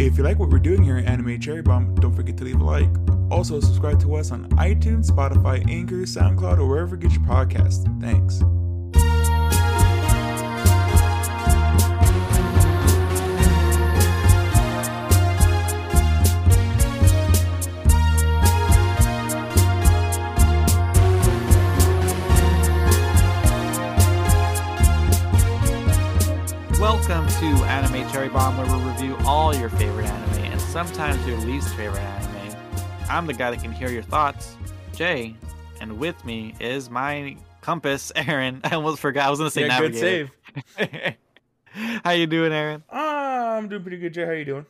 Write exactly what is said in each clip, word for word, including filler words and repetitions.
If you like what we're doing here at Anime Cherry Bomb, don't forget to leave a like. Also, subscribe to us on iTunes, Spotify, Anchor, SoundCloud, or wherever you get your podcasts. Thanks. Welcome to Anime Cherry Bomb, where we review all your favorite anime and sometimes your least favorite anime. I'm the guy that can hear your thoughts, Jay, and with me is my compass, Aaron. I almost forgot. I was going to say yeah, navigator. Good save. How you doing, Aaron? Uh, I'm doing pretty good, Jay. How you doing?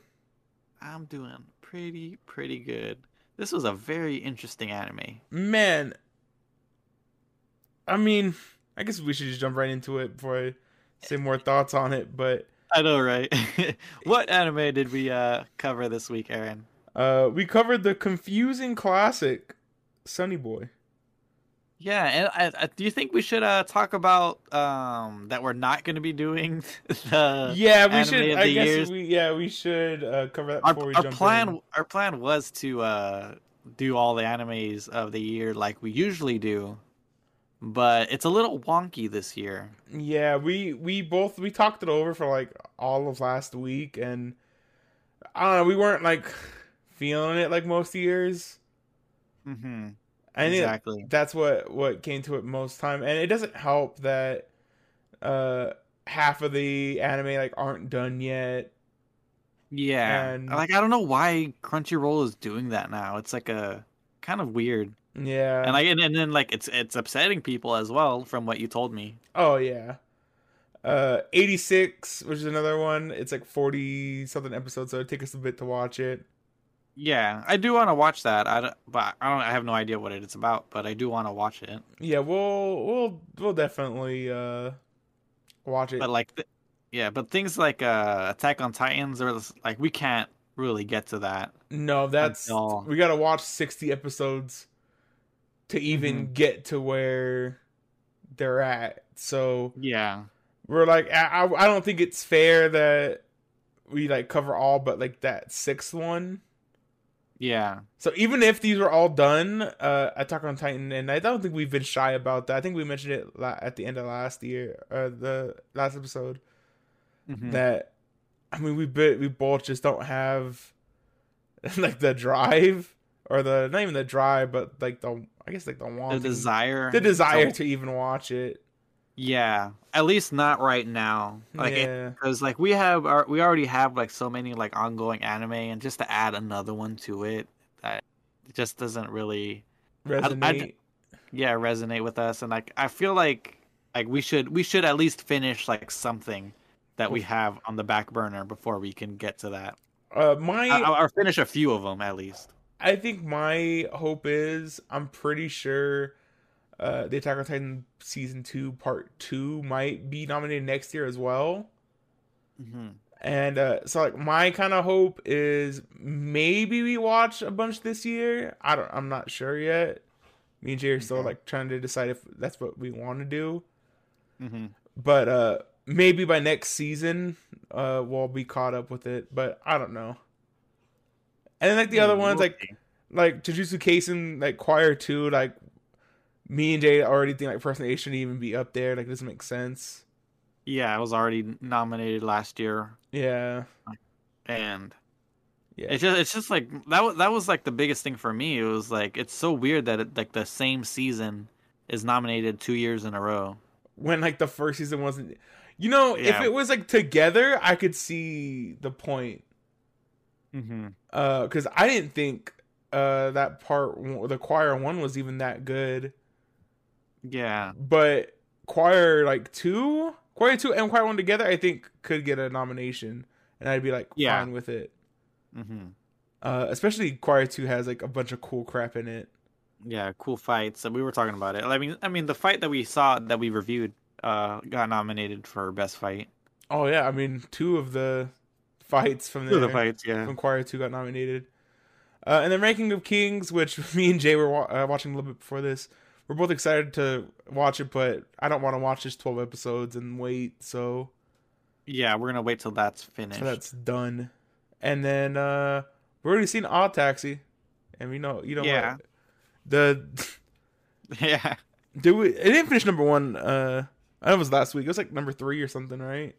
I'm doing pretty, pretty good. This was a very interesting anime. Man. I mean, I guess we should just jump right into it before I... say more thoughts on it, but I know, right? What anime did we uh cover this week, Aaron? Uh we covered the confusing classic Sunny Boy. Yeah, and I, I do you think we should uh talk about um that we're not going to be doing the yeah we anime should of the I guess years? we yeah we should uh cover that our, before we our jump plan in. Our plan was to uh do all the animes of the year like we usually do, but it's a little wonky this year. Yeah, we we both we talked it over for like all of last week, and I don't know, we weren't like feeling it like most years. Mm-hmm. And exactly, it, that's what what came to it most time, and it doesn't help that uh half of the anime like aren't done yet. Yeah, and like I don't know why Crunchyroll is doing that now. It's like a kind of weird. Yeah, and like, and, and then like it's it's upsetting people as well, from what you told me. Oh yeah, uh, eighty-six, which is another one. It's like forty something episodes, so it takes us a bit to watch it. Yeah, I do want to watch that. I don't, but I don't. I have no idea what it's about, but I do want to watch it. Yeah, we'll we'll we'll definitely uh, watch it. But like, th- yeah, but things like uh, Attack on Titans, or like we can't really get to that. No, that's until... we gotta watch sixty episodes to even mm-hmm. get to where they're at. So yeah, we're like, I, I don't think it's fair that we like cover all, but like that sixth one. Yeah. So even if these were all done, uh, Attack on Titan, and I don't think we've been shy about that. I think we mentioned it at the end of last year, or the last episode, mm-hmm. that, I mean, we we both just don't have like the drive, or the, not even the drive, but like the, I guess like the want, the desire, the desire to, to even watch it. Yeah, at least not right now. Like, because yeah. like we have, our, we already have like so many like ongoing anime, and just to add another one to it, that just doesn't really resonate. I, I, yeah, resonate with us, and like I feel like like we should we should at least finish like something that we have on the back burner before we can get to that. Uh, my I, or finish a few of them at least. I think my hope is, I'm pretty sure uh, the Attack on Titan Season two Part two might be nominated next year as well. Mm-hmm. And uh, so like my kind of hope is maybe we watch a bunch this year. I don't, I'm not sure yet. Me and Jay are still mm-hmm. like trying to decide if that's what we want to do. Mm-hmm. But uh, maybe by next season uh, we'll be caught up with it. But I don't know. And then, like, the yeah, other ones, like, like Jujutsu Kaisen, like, Choir two, like, me and Jay already think, like, personally, it shouldn't even be up there. Like, it doesn't make sense. Yeah, it was already nominated last year. Yeah. And yeah, it's just, it's just like, that was, that was, like, the biggest thing for me. It was, like, it's so weird that, it, like, the same season is nominated two years in a row. When, like, the first season wasn't... You know, yeah. if it was, like, together, I could see the point. Mm-hmm. Uh, cause I didn't think, uh, that part, the Choir one was even that good. Yeah. But Choir, like, two, Choir two and Choir one together, I think could get a nomination, and I'd be like, yeah. fine with it. Mm-hmm. Uh, especially Choir two has like a bunch of cool crap in it. Yeah. Cool fights. And we were talking about it. I mean, I mean the fight that we saw that we reviewed, uh, got nominated for best fight. Oh yeah. I mean, two of the fights from the, the fights, yeah. From Choir two got nominated, uh, and then Ranking of Kings, which me and Jay were wa- uh, watching a little bit before this. We're both excited to watch it, but I don't want to watch just twelve episodes and wait. So yeah, we're gonna wait till that's finished. So that's done, And then uh, we've already seen Odd Taxi, and we know you know yeah. What, the yeah. Did we? It didn't finish number one. Uh, I know it was last week. It was like number three or something, right?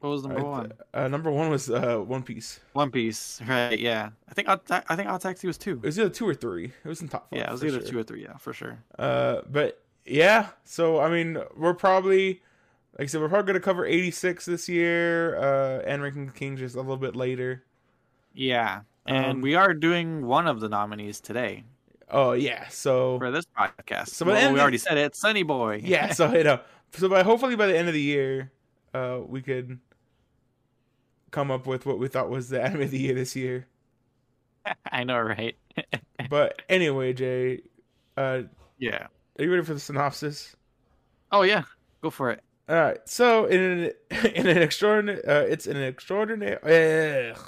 What was number right, one? Uh, number one was uh, One Piece. One Piece, right? Yeah, I think Odd Ta- I think Odd Taxi was two. It was either two or three. It was in top five. Yeah, it was either sure. two or three. Yeah, for sure. Uh, but yeah. So I mean, we're probably. Like I said, we're probably going to cover eighty-six this year, uh, and Ranking of Kings just a little bit later. Yeah, and um, we are doing one of the nominees today. Oh, yeah, so... For this podcast. So well, we already the, said it, Sunny Boy. Yeah, so, you know, so by, hopefully by the end of the year, uh, we could come up with what we thought was the anime of the year this year. I know, right? But anyway, Jay, uh, yeah, are you ready for the synopsis? Oh, yeah, go for it. All right, so in an in an extraordinary, uh, it's an extraordinary. Ugh,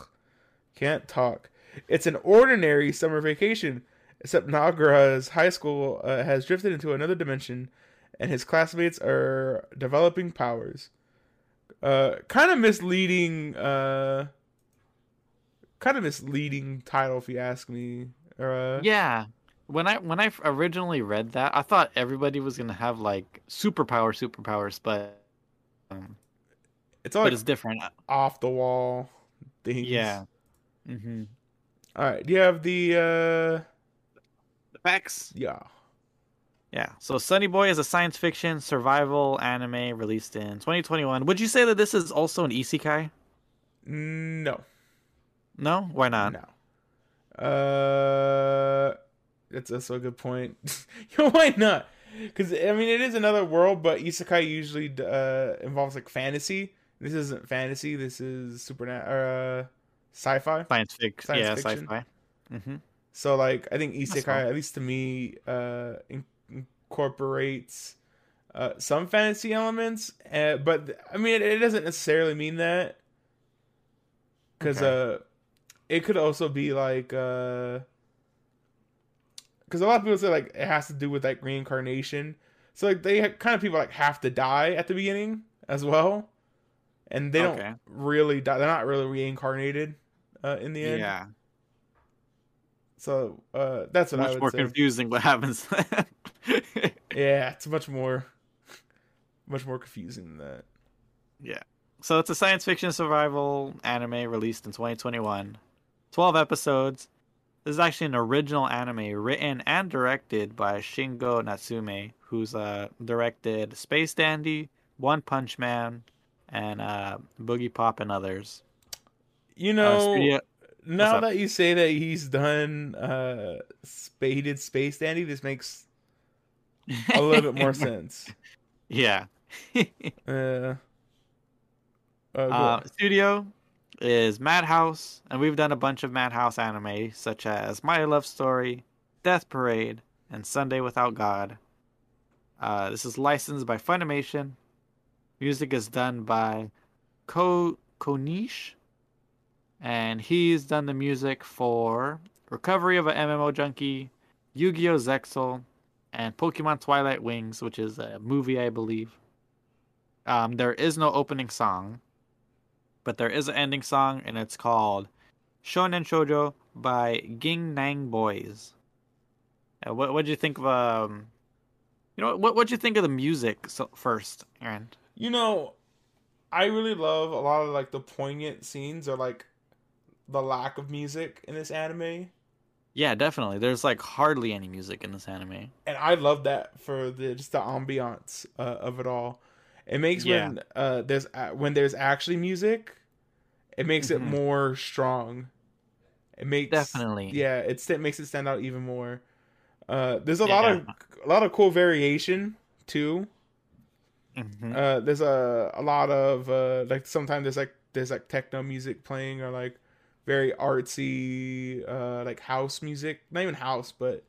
can't talk. It's an ordinary summer vacation, except Nagara's high school uh, has drifted into another dimension, and his classmates are developing powers. Uh, kind of misleading. Uh, kind of misleading title, if you ask me. Uh, yeah. When I when I originally read that, I thought everybody was gonna have like superpower superpowers, but um, it's all but like it's different, off the wall things. Yeah. Mm-hmm. All right. Do you have the uh... the facts? Yeah. Yeah. So, Sunny Boy is a science fiction survival anime released in twenty twenty-one. Would you say that this is also an isekai? No. No? Why not? No. Uh. That's also a good point. Why not? Because, I mean, it is another world, but isekai usually uh, involves, like, fantasy. This isn't fantasy. This is supernatural, uh, sci-fi. Science, fic- Science yeah, fiction. Yeah, sci-fi. Mm-hmm. So, like, I think isekai, at least to me, uh, in- incorporates uh, some fantasy elements. Uh, but, I mean, it, it doesn't necessarily mean that. Because okay. uh, it could also be, like... Uh, Because a lot of people say, like, it has to do with, like, reincarnation. So, like, they have, kind of people, like, have to die at the beginning as well. And they okay. don't really die. They're not really reincarnated uh, in the end. Yeah. So, uh, that's what much I would say. Much more confusing what happens. Yeah, it's much more, much more confusing than that. Yeah. So, it's a science fiction survival anime released in twenty twenty-one. twelve episodes. This is actually an original anime written and directed by Shingo Natsume, who's uh, directed Space Dandy, One Punch Man, and uh, Boogie Pop and others. You know, uh, now that you say that he's done, uh, he did Space Dandy, this makes a little bit more sense. Yeah. uh, uh, uh, studio. Is Madhouse, and we've done a bunch of Madhouse anime such as My Love Story, Death Parade, and Sunday Without God. Uh, this is licensed by Funimation. Music is done by Ko Konish, and he's done the music for Recovery of an M M O Junkie, Yu-Gi-Oh! Zexal, and Pokemon Twilight Wings, which is a movie, I believe. Um, there is no opening song. But there is an ending song, and it's called Shonen Shoujo by Ging Nang Boys. And what did you think of um, you know what what you think of the music so, first, Aaron? You know, I really love a lot of like the poignant scenes or like the lack of music in this anime. Yeah, definitely. There's like hardly any music in this anime, and I love that for the just the ambiance uh, of it all. It makes yeah. when uh, there's uh, when there's actually music, it makes mm-hmm. it more strong. It makes definitely yeah, it, it makes it stand out even more. Uh, there's a yeah. lot of a lot of cool variation too. Mm-hmm. Uh, there's a a lot of uh, like sometimes there's like there's like techno music playing or like very artsy uh, like house music, not even house, but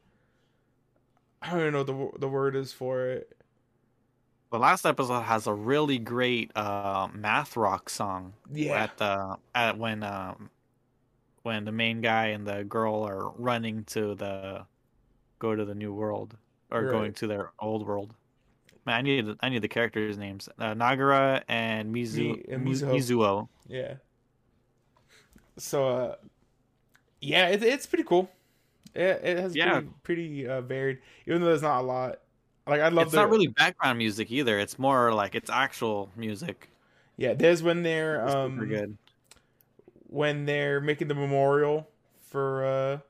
I don't even know what the the word is for it. The last episode has a really great uh, math rock song. Yeah. At the at when um, when the main guy and the girl are running to the go to the new world or right. going to their old world. Man, I need I need the characters' names. Uh, Nagara and Mizu, Mi, and Mizuho. Mizuho. Yeah. So, uh, yeah, it, it's pretty cool. It, it has yeah. pretty, pretty uh, varied, even though there's not a lot. Like I love. It's the, not really background music either. It's more like it's actual music. Yeah, there's when they're um good. when they're making the memorial for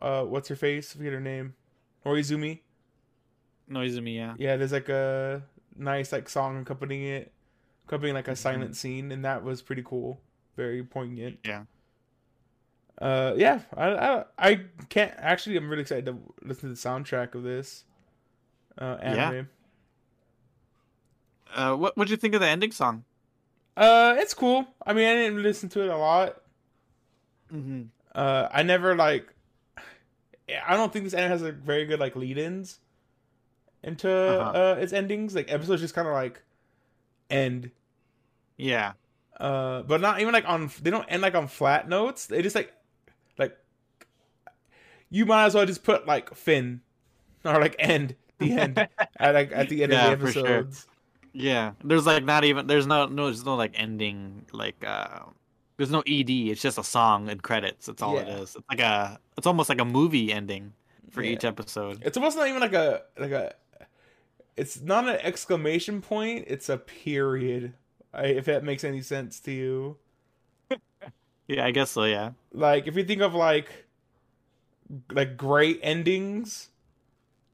uh, uh, what's her face? I forget her name. Noizumi. Noizumi, yeah. Yeah, there's like a nice like song accompanying it, accompanying like a mm-hmm. silent scene, and that was pretty cool. Very poignant. Yeah. Uh, yeah. I I I can't actually. I'm really excited to listen to the soundtrack of this. Uh, anime. Yeah. Uh, what what'd you think of the ending song? Uh, it's cool. I mean, I didn't listen to it a lot. Mm-hmm. Uh, I never like. I don't think this anime has like very good like lead-ins into uh-huh. uh its endings. Like episodes just kind of like end. Yeah. Uh, but not even like on. They don't end like on flat notes. They just like, like. You might as well just put like Finn, or like end. The end at, like, at the end yeah, of the episodes. Sure. Yeah, there's like not even there's no no there's no like ending like uh there's no E D. It's just a song and credits. That's all yeah. it is. It's like a it's almost like a movie ending for yeah. each episode. It's almost not even like a like a it's not an exclamation point. It's a period. I, if that makes any sense to you. Yeah, I guess so. Yeah. Like if you think of like like great endings.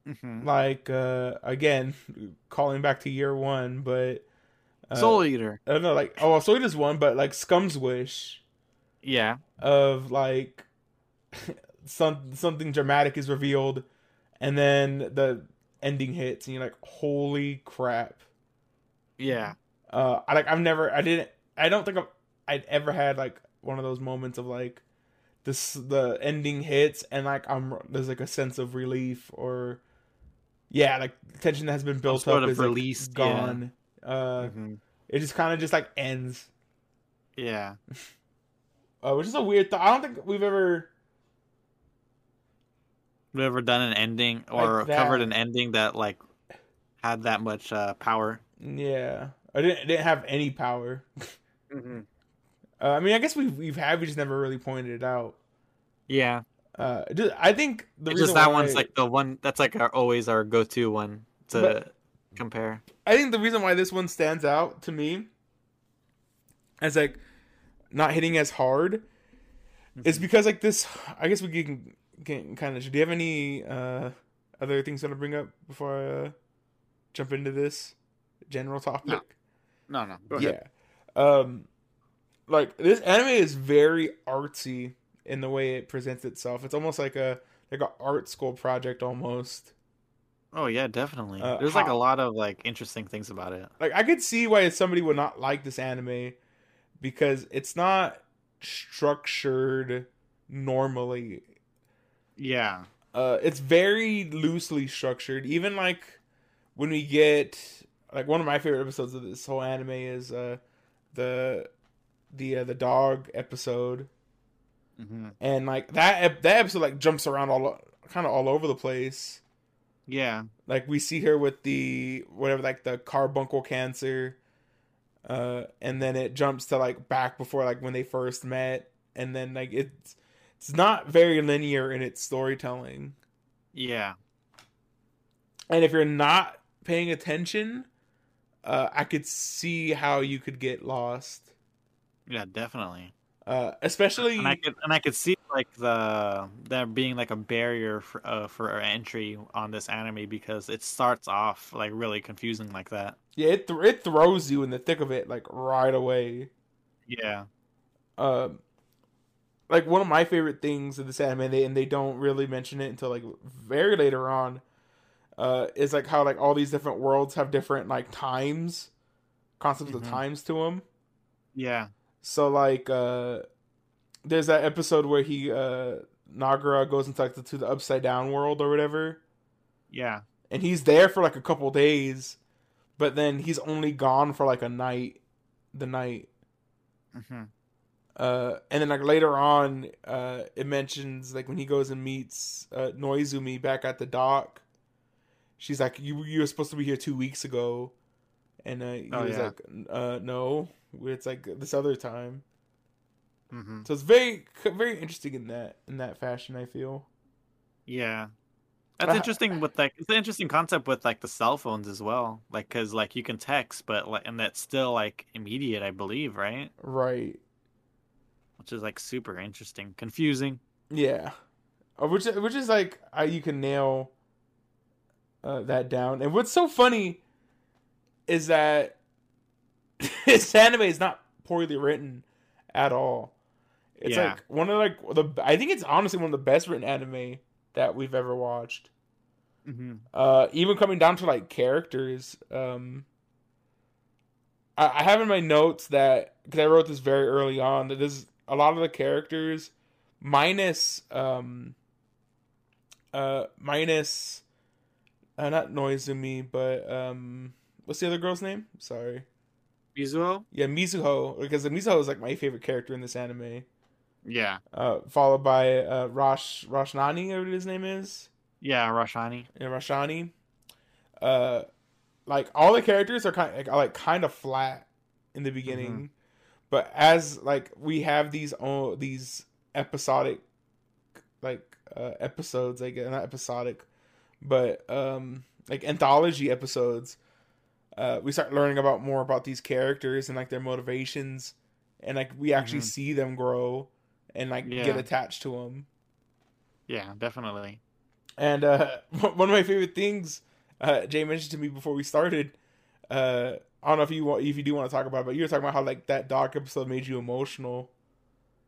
Mm-hmm. Like uh again calling back to year one but uh, Soul Eater I don't know like oh well, Soul Eater's one but like Scum's Wish yeah of like some something dramatic is revealed and then the ending hits and you're like holy crap yeah uh I like I've never I didn't I don't think I've, I'd ever had like one of those moments of like this the ending hits and like I'm there's like a sense of relief or yeah, like tension that has been built up is like gone. Yeah. Uh, mm-hmm. It just kind of just like ends. Yeah, uh, which is a weird thought. I don't think we've ever we've ever done an ending or like covered an ending that like had that much uh, power. Yeah, I didn't didn't have any power. Mm-hmm. uh, I mean, I guess we've we've had we just never really pointed it out. Yeah. Uh, just, I think the it's reason just that why, one's like the one that's like our always our go-to one to compare. I think the reason why this one stands out to me as like not hitting as hard mm-hmm. is because like this. I guess we can, can kind of. Do you have any uh, other things you want to bring up before I uh, jump into this general topic? No, no, no. Go ahead. Yeah, um, like this anime is very artsy. In the way it presents itself, it's almost like a like an art school project almost. Oh yeah, definitely. Uh, There's how, like a lot of like interesting things about it. Like I could see why somebody would not like this anime because it's not structured normally. Yeah, uh, it's very loosely structured. Even like when we get like one of my favorite episodes of this whole anime is uh, the the uh, the dog episode. Mm-hmm. And like that that episode like jumps around all kind of all over the place. Yeah, like we see her with the whatever like the carbuncle cancer, uh, and then it jumps to like back before like when they first met, and then like it's it's not very linear in its storytelling. Yeah, and if you're not paying attention, uh, I could see how you could get lost. Yeah, definitely. Uh, especially, and I could and I could see like the there being like a barrier for uh, for entry on this anime because it starts off like really confusing like that. Yeah, it th- it throws you in the thick of it like right away. Yeah, uh, like one of my favorite things of this anime, they and they don't really mention it until like very later on, uh, is like how like all these different worlds have different like times, concepts mm-hmm. of times to them. Yeah. So, like, uh, there's that episode where he, uh, Nagara goes into, like, the, to the upside-down world or whatever. Yeah. And he's there for, like, a couple days, but then he's only gone for, like, a night, the night. Mm-hmm. Uh, and then, like, later on, uh, it mentions, like, when he goes and meets uh, Noizumi back at the dock, she's like, you, you were supposed to be here two weeks ago. And uh, he oh, was yeah. like, uh, no. It's like this other time. Mm-hmm. So it's very, very interesting in that in that fashion, I feel. Yeah, that's interesting. I, with like, it's an interesting concept with like the cell phones as well. Like, because like you can text, but like, and that's still like immediate, I believe, right? Right. Which is like super interesting, confusing. Yeah, which which is like I, you can nail uh, that down. And what's so funny is that this anime is not poorly written at all. It's yeah. like one of like the I think it's honestly one of the best written anime that we've ever watched. Mm-hmm. Uh, even coming down to like characters, um, I, I have in my notes that because I wrote this very early on that there's a lot of the characters minus um, uh, minus uh, not Noizumi, but um, what's the other girl's name? Sorry. Mizuho? Yeah, Mizuho, because Mizuho is like my favorite character in this anime. Yeah. Uh, followed by uh, Rosh Roshnani, whatever his name is. Yeah, Roshani. Yeah, Roshani. Uh, like all the characters are kind of, like, are like kind of flat in the beginning, mm-hmm. but as like we have these oh, these episodic like uh, episodes, like not episodic, but um, like anthology episodes. Uh, we start learning about more about these characters and like their motivations, and like we actually mm-hmm. see them grow and like yeah. get attached to them. Yeah, definitely. And uh, one of my favorite things uh, Jay mentioned to me before we started. Uh, I don't know if you want, if you do want to talk about it, but you were talking about how like that Dark episode made you emotional.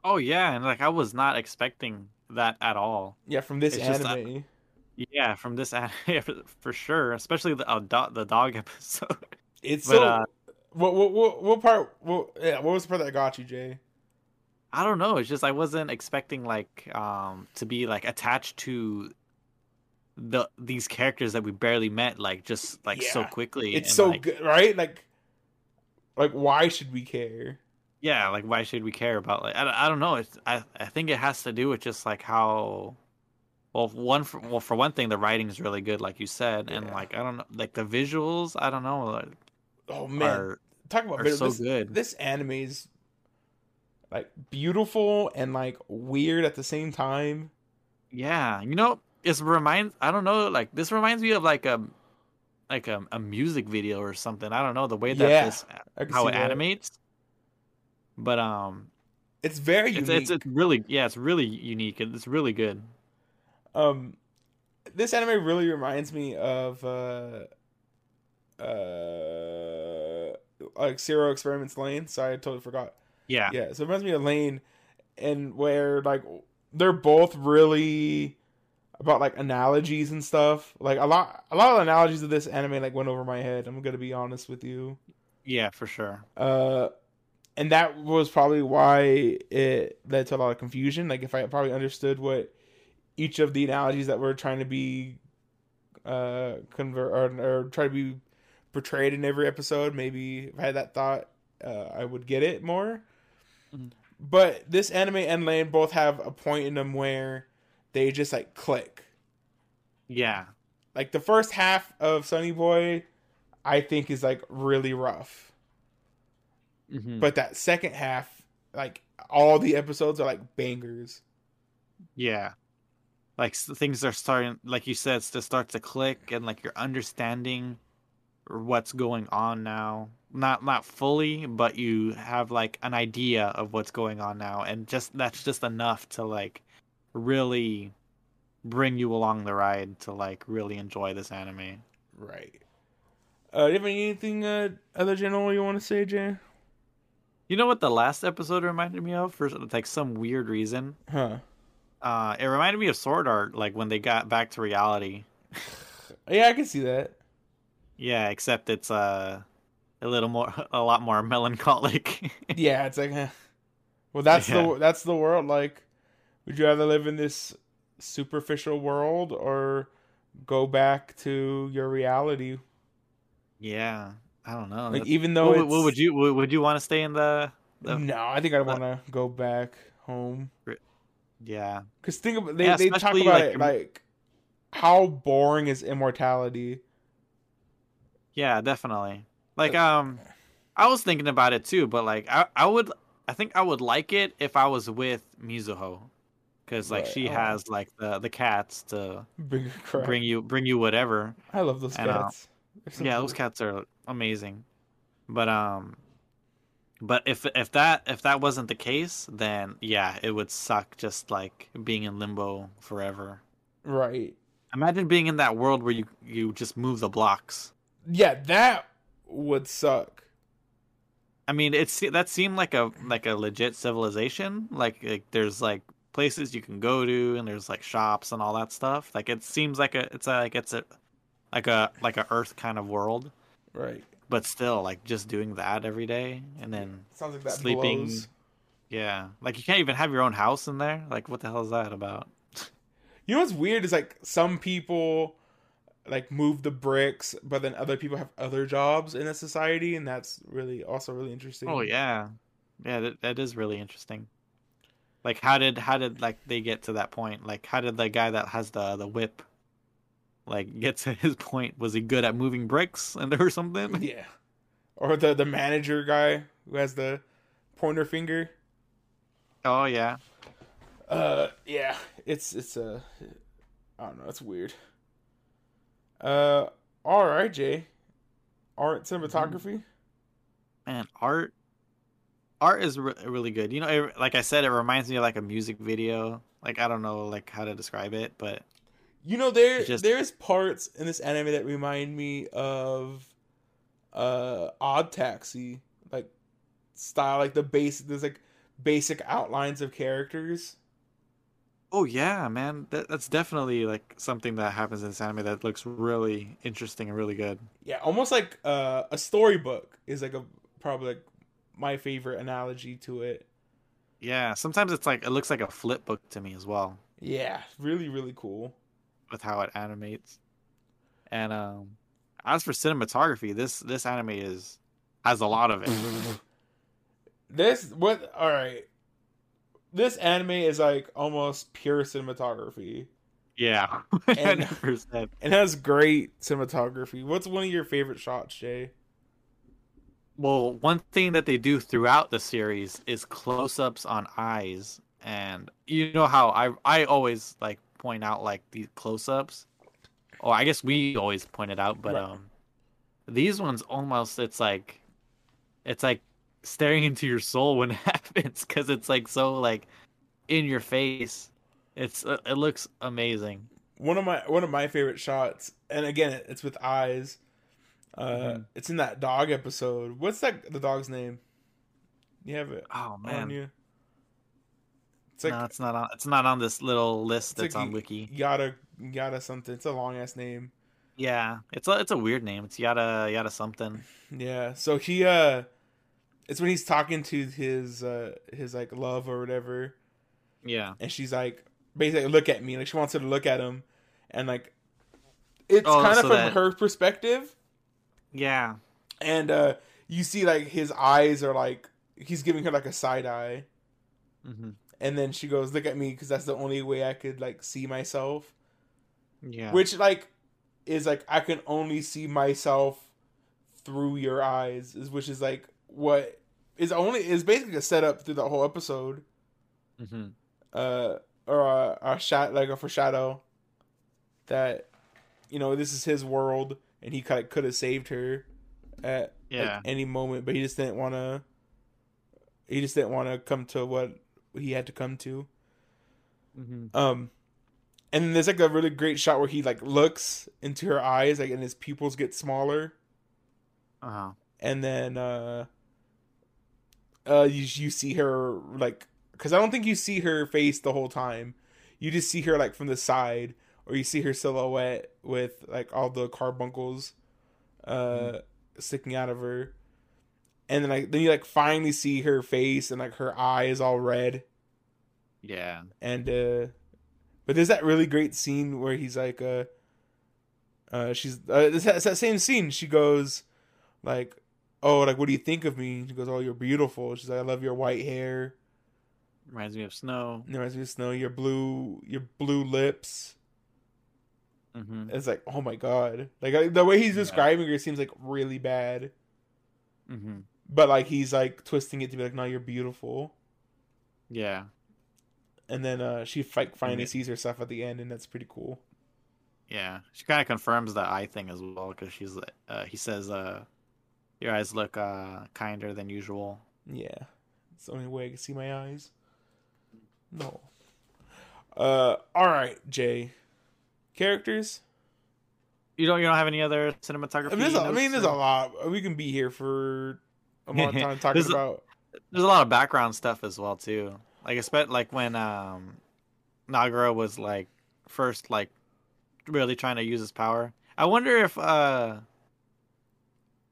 Oh yeah, and like I was not expecting that at all. Yeah, from this it's anime. Just, uh... Yeah, from this anime for sure, especially the uh, do- the dog episode. It's but, so. Uh, what, what what what part? What yeah? What was the part that got you, Jay? I don't know. It's just I wasn't expecting like um to be like attached to the these characters that we barely met like just like yeah. so quickly. It's and, so like, good, right? Like, like why should we care? Yeah, like why should we care about like I, I don't know. It's I I think it has to do with just like how. Well, one for, well for one thing, the writing is really good, like you said, yeah. and like I don't know, like the visuals, I don't know. Like, oh man, are, talk about visuals. So this, good. This anime is like beautiful and like weird at the same time. Yeah, you know, it reminds. I don't know, like this reminds me of like a like a, a music video or something. I don't know the way that yeah, this how it that. animates, but um, it's very unique. It's, it's, it's really yeah, it's really unique. It's really good. Um, this anime really reminds me of uh, uh, like Zero Experiments Lane. Sorry, I totally forgot. Yeah, yeah. So it reminds me of Lane, and where like they're both really about like analogies and stuff. Like a lot, a lot of analogies of this anime like went over my head. I'm gonna be honest with you. Yeah, for sure. Uh, and that was probably why it led to a lot of confusion. Like if I probably understood what. Each of the analogies that we're trying to be uh convert or, or try to be portrayed in every episode, maybe if I had that thought uh I would get it more. Mm-hmm. But this anime and Lane both have a point in them where they just like click. Yeah, like the first half of Sunny Boy I think is like really rough. Mm-hmm. But that second half, like all the episodes are like bangers. Yeah, like things are starting, like you said, to start to click, and like you're understanding what's going on now. Not not fully, but you have like an idea of what's going on now, and just that's just enough to like really bring you along the ride to like really enjoy this anime. Right. Uh, do you have anything uh, other general you want to say, Jay? You know what the last episode reminded me of for like some weird reason? Huh. Uh, it reminded me of Sword Art, like when they got back to reality. Yeah, I can see that. Yeah, except it's uh, a little more, a lot more melancholic. Yeah, it's like, huh. Well, that's yeah. the that's the world. Like, would you rather live in this superficial world or go back to your reality? Yeah, I don't know. Like, even though, what, what would you would you want to stay in the? the no, I think I'd want to go back home. Yeah, because think about they, yeah, they talk about like, it like how boring is immortality. Yeah, definitely. Like um, I was thinking about it too, but like I I would I think I would like it if I was with Mizuho, because like right. she oh. has like the the cats to bring, bring you bring you whatever. I love those and, cats. Uh, yeah, those cats are amazing. But um, but if if that if that wasn't the case, then yeah, it would suck. Just like being in limbo forever. Right. Imagine being in that world where you you just move the blocks. Yeah, that would suck. I mean, it's that seemed like a like a legit civilization. Like, like there's like places you can go to, and there's like shops and all that stuff. Like, it seems like a it's a, like it's a like a like a Earth kind of world. Right. But still, like just doing that every day, and then sounds like that sleeping. Blows. Yeah, like you can't even have your own house in there. Like, what the hell is that about? You know what's weird is like some people like move the bricks, but then other people have other jobs in a society, and that's really also really interesting. Oh yeah, yeah, that that is really interesting. Like how did how did like they get to that point? Like how did the guy that has the the whip like get to his point? Was he good at moving bricks and or something? Yeah, or the the manager guy who has the pointer finger. Oh yeah. Uh yeah, it's it's uh, I don't know, it's weird. Uh, all right, Jay, art cinematography. Man, art, art is re- really good. You know, it, like I said, it reminds me of like a music video. Like I don't know, like how to describe it, but you know, there just... there's parts in this anime that remind me of uh Odd Taxi, like style, like the basic. There's like basic outlines of characters. Oh yeah, man, that, that's definitely like something that happens in this anime that looks really interesting and really good. Yeah, almost like uh, a storybook is like a probably like my favorite analogy to it. Yeah, sometimes it's like it looks like a flip book to me as well. Yeah, really, really cool with how it animates. And um, as for cinematography, this this anime is has a lot of it. this what? All right. This anime is like almost pure cinematography. Yeah, and one hundred percent. It has great cinematography. What's one of your favorite shots, Jay? Well, one thing that they do throughout the series is close-ups on eyes, and you know how I I always like point out like these close-ups. Oh, I guess we always point it out, but right. um, these ones almost it's like it's like. staring into your soul when it happens, because it's like so like in your face. It's uh, it looks amazing. One of my one of my favorite shots, and again it's with eyes. Uh, mm-hmm. It's in that dog episode. What's that the dog's name? You have it. Oh man, on you? It's like no, it's not on. It's not on this little list that's like on Wiki. Yada Yada something. It's a long ass name. Yeah, it's a it's a weird name. It's Yada Yada something. Yeah. So he uh. It's when he's talking to his uh, his like love or whatever. Yeah. And she's like basically look at me, like she wants her to look at him, and like it's oh, kind of so from that... her perspective. Yeah. And uh, you see like his eyes are like he's giving her like a side eye. Mm-hmm. And then she goes, "Look at me, because that's the only way I could like see myself." Yeah. Which like is like I can only see myself through your eyes, which is like what is only is basically a setup through the whole episode. Mm-hmm. uh or a, a shot like a foreshadow that you know this is his world and he kind of could have saved her at yeah. like, any moment, but he just didn't want to he just didn't want to come to what he had to come to. Mm-hmm. um and then there's like a really great shot where he like looks into her eyes like and his pupils get smaller. Uh-huh. And then uh, uh, you you see her like, because I don't think you see her face the whole time. You just see her like from the side, or you see her silhouette with like all the carbuncles uh, mm-hmm. sticking out of her. And then like then you like finally see her face, and like her eye is all red. Yeah. And uh, but there's that really great scene where he's like, uh, uh, she's uh, it's, that, it's that same scene. She goes like, "Oh, like, what do you think of me?" She goes, "Oh, you're beautiful." She's like, "I love your white hair. Reminds me of snow. Reminds me of snow. Your blue, your blue lips." Mm-hmm. It's like, oh my god, like the way he's describing yeah. her seems like really bad. Mm-hmm. But like he's like twisting it to be like, no, you're beautiful. Yeah. And then uh, she like, finally yeah. sees herself at the end, and that's pretty cool. Yeah, she kind of confirms the eye thing as well, because she's uh, he says uh, your eyes look uh, kinder than usual. Yeah, it's the only way I can see my eyes. No. Uh, all right, Jay. Characters. You don't. You don't have any other cinematography? I mean, I mean there's a lot. We can be here for a long time talking about. There's a lot of background stuff as well too. Like I spent like when um, Nagara was like first like really trying to use his power. I wonder if uh,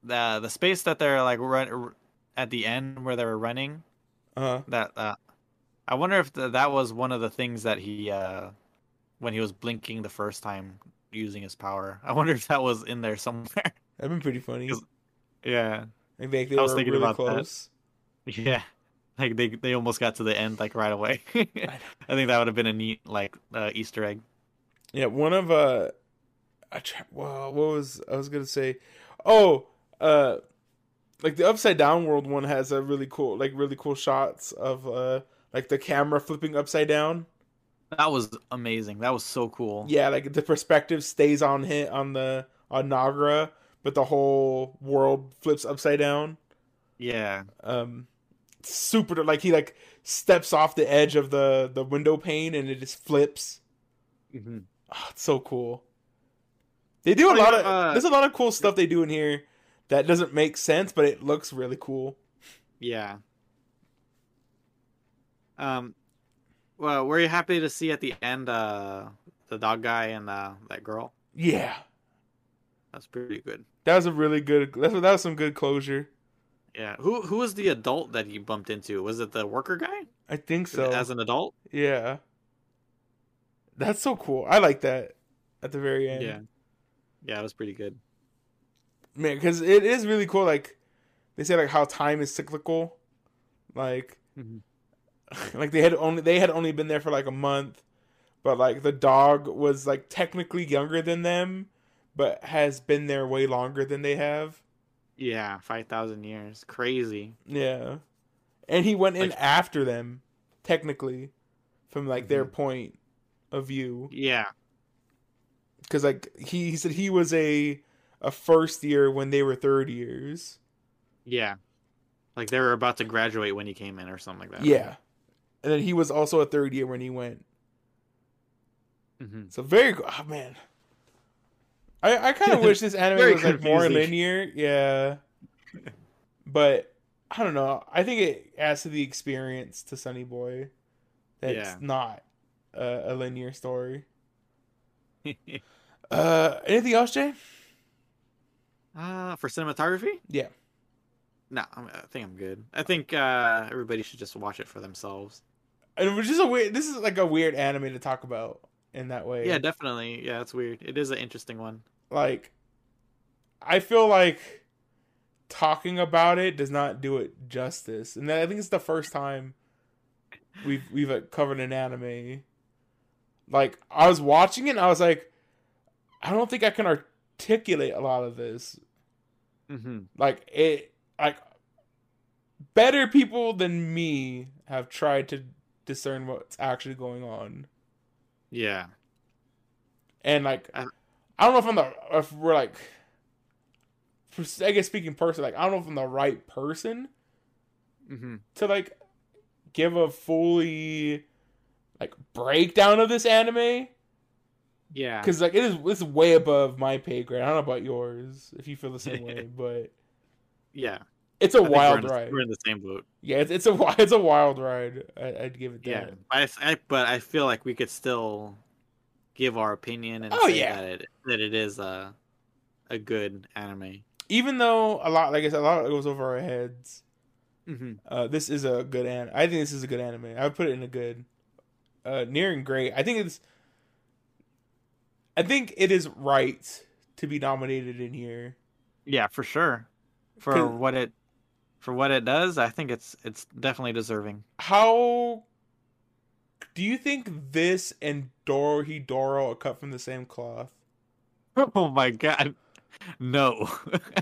the the space that they're like run at the end where they were running. Uh-huh. That uh, I wonder if the, that was one of the things that he uh, when he was blinking the first time using his power. I wonder if that was in there somewhere. That'd been pretty funny. Yeah, like they, they I was were thinking really about close. That. Yeah. Like they, they almost got to the end like right away. I think that would have been a neat like uh, Easter egg. Yeah, one of uh, I tried, well, what was I was gonna say? Oh, uh, like the Upside Down World one has a really cool like really cool shots of uh like the camera flipping upside down. That was amazing. That was so cool. Yeah, like the perspective stays on him on the on Nagara, but the whole world flips upside down. Yeah. Um. Super like he like steps off the edge of the the window pane and it just flips. Mm-hmm. Oh, it's so cool. They do a oh, lot yeah, of uh, there's a lot of cool stuff they do in here that doesn't make sense, but it looks really cool. Yeah. Um, well, were you happy to see at the end uh the dog guy and uh that girl? Yeah, that's pretty good. That was a really good. That was, that was some good closure. Yeah, who who was the adult that he bumped into? Was it the worker guy? I think so. As an adult? Yeah. That's so cool. I like that at the very end. Yeah, yeah, it was pretty good. Man, because it is really cool. Like they say, like how time is cyclical. Like, mm-hmm. like they had only they had only been there for like a month, but like the dog was like technically younger than them, but has been there way longer than they have. Yeah, five thousand years. Crazy. Yeah. And he went in like, after them, technically, from, like, mm-hmm. their point of view. Yeah. Because, like, he, he said he was a a first year when they were third years. Yeah. Like, they were about to graduate when he came in or something like that. Yeah. Right? And then he was also a third year when he went. Mm-hmm. So, very... Oh, man. I, I kind of wish this anime was like confusing. More linear, yeah. But I don't know. I think it adds to the experience to Sunny Boy. That's yeah. not a, a linear story. uh, anything else, Jay? Uh, for cinematography? Yeah. No, I'm, I think I'm good. I think uh, everybody should just watch it for themselves. And which is a weird. This is like a weird anime to talk about in that way. Yeah, definitely. Yeah, it's weird. It is an interesting one. Like, I feel like talking about it does not do it justice, and I think it's the first time we've we've like, covered an anime. Like, I was watching it, and I was like, I don't think I can articulate a lot of this. Mm-hmm. Like it, like better people than me have tried to discern what's actually going on. Yeah. And, like, I, I don't know if I'm the, if we're, like, for, I guess speaking person, like, I don't know if I'm the right person mm-hmm. to, like, give a fully, like, breakdown of this anime. Yeah. Because, like, it is, it's way above my pay grade. I don't know about yours, if you feel the same way, but. Yeah. It's a I wild we're the, ride. We're in the same boat. Yeah, it's, it's a it's a wild ride. I, I'd give it that. Yeah, I, I, but I feel like we could still give our opinion and oh, say yeah. that it that it is a a good anime. Even though a lot, like I said, a lot of it goes over our heads. Mm-hmm. Uh, this is a good anime. I think this is a good anime. I would put it in a good, uh, near and great. I think it's. I think it is right to be nominated in here. Yeah, for sure. For what it. For what it does, I think it's it's definitely deserving. How do you think this and Dorohedoro are cut from the same cloth? Oh my god. No.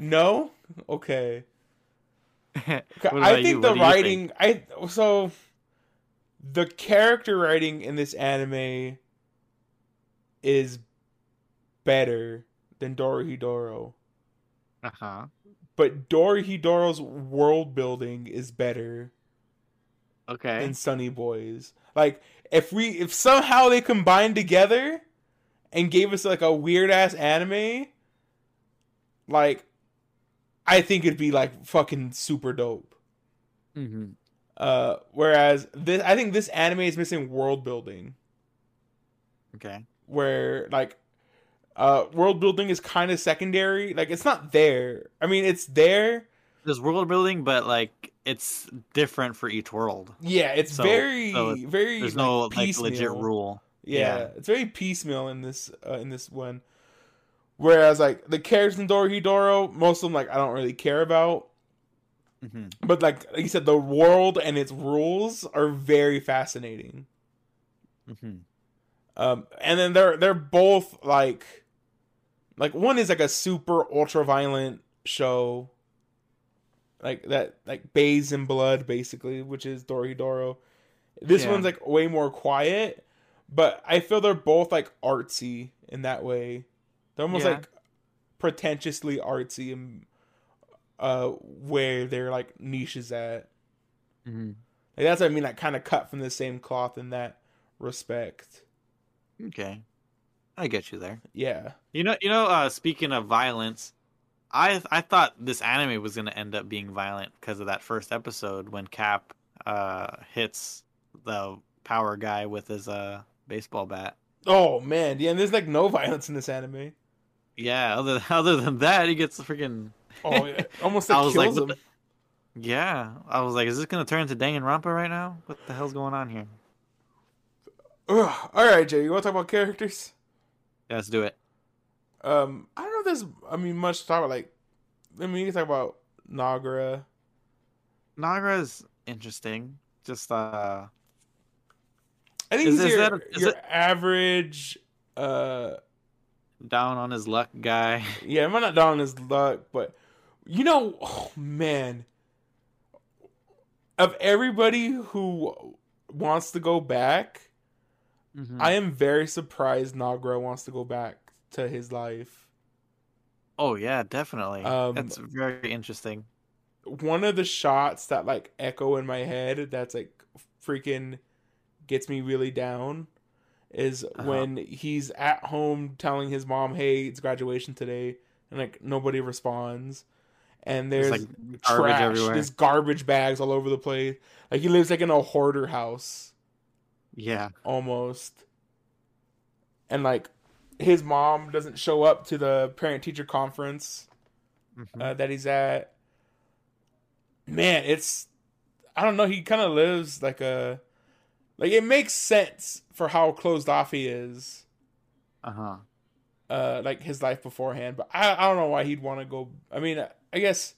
No? Okay. I think you? the writing, think? I so the character writing in this anime is better than Dorohedoro. Uh huh. But Dorohedoro's world building is better. Okay. Than Sunny Boy's. Like if we if somehow they combined together and gave us like a weird ass anime, like I think it'd be like fucking super dope. Mm-hmm. Uh, whereas this, I think this anime is missing world building. Okay. Where like, uh, world building is kind of secondary. Like it's not there. I mean, it's there. There's world building, but like it's different for each world. Yeah, it's so, very, so it's, very. There's like, no like legit rule. Yeah, yeah, it's very piecemeal in this uh, in this one. Whereas, like, the characters in Dorohedoro, most of them, like, I don't really care about. Mm-hmm. But, like, like you said, the world and its rules are very fascinating. Mm-hmm. Um, and then they're they're both, like... Like, one is, like, a super ultra-violent show. Like, that, like, bathes in blood, basically, which is Dorohedoro. This yeah. one's, like, way more quiet. But I feel they're both, like, artsy in that way. They're almost yeah. like pretentiously artsy and uh, where their like niche is at. Mm-hmm. Like that's what I mean, like kind of cut from the same cloth in that respect. Okay, I get you there. Yeah, you know, you know. Uh, speaking of violence, I I thought this anime was going to end up being violent because of that first episode when Cap uh, hits the power guy with his uh, baseball bat. Oh man, yeah. And there's like no violence in this anime. Yeah, other other than that, he gets the freaking. Oh, yeah. Almost like I was kills like, him. The... Yeah, I was like, is this gonna turn into Danganronpa right now? What the hell's going on here? Ugh. All right, Jay, you want to talk about characters? Yeah, let's do it. Um, I don't know if there's, I mean, much to talk about. Like, I mean, you can talk about Nagara. Nagara's interesting. Just uh, I think is, he's is your, that a, is your it... average uh. down on his luck guy. Yeah, I'm not down on his luck, but you know, oh man, of everybody who wants to go back, mm-hmm. I am very surprised Nagara wants to go back to his life. Oh yeah, definitely. Um, that's very interesting. One of the shots that like echo in my head that's like freaking gets me really down is uh-huh. when he's at home telling his mom, hey, it's graduation today, and like nobody responds, and there's like garbage trash everywhere. There's garbage bags all over the place. Like he lives like in a hoarder house, yeah, almost. And like his mom doesn't show up to the parent teacher conference mm-hmm. uh, that he's at. Man, it's I don't know, he kind of lives like a Like, it makes sense for how closed off he is. Uh-huh. Uh, like, his life beforehand. But I, I don't know why he'd want to go... I mean, I guess...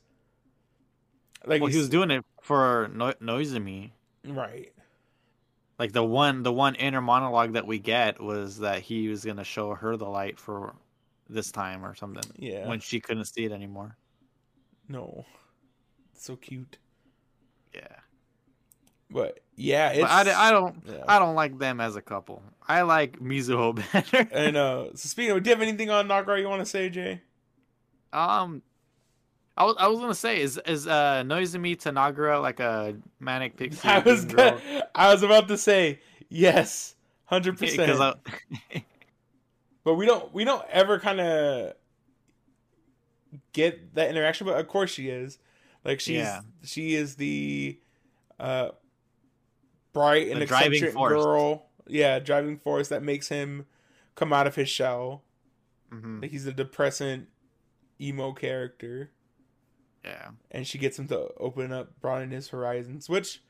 Like well, he was doing it for no- Noizumi. Right. Like, the one the one inner monologue that we get was that he was going to show her the light for this time or something. Yeah. When she couldn't see it anymore. No. It's so cute. Yeah. But yeah, it's, but I, I don't, yeah. I don't like them as a couple. I like Mizuho better. I know. So speaking of, do you have anything on Nagara you want to say, Jay? Um, I was, I was gonna say, is is uh, Noizumi to Nagara like a manic pixie? I was, gonna, I was about to say yes, hundred percent. But we don't, we don't ever kind of get that interaction. But of course, she is. Like she's, yeah. she is the, uh. bright and eccentric girl, yeah, driving force that makes him come out of his shell. Mm-hmm. Like he's a depressant emo character, yeah, and she gets him to open up, broaden his horizons. Which,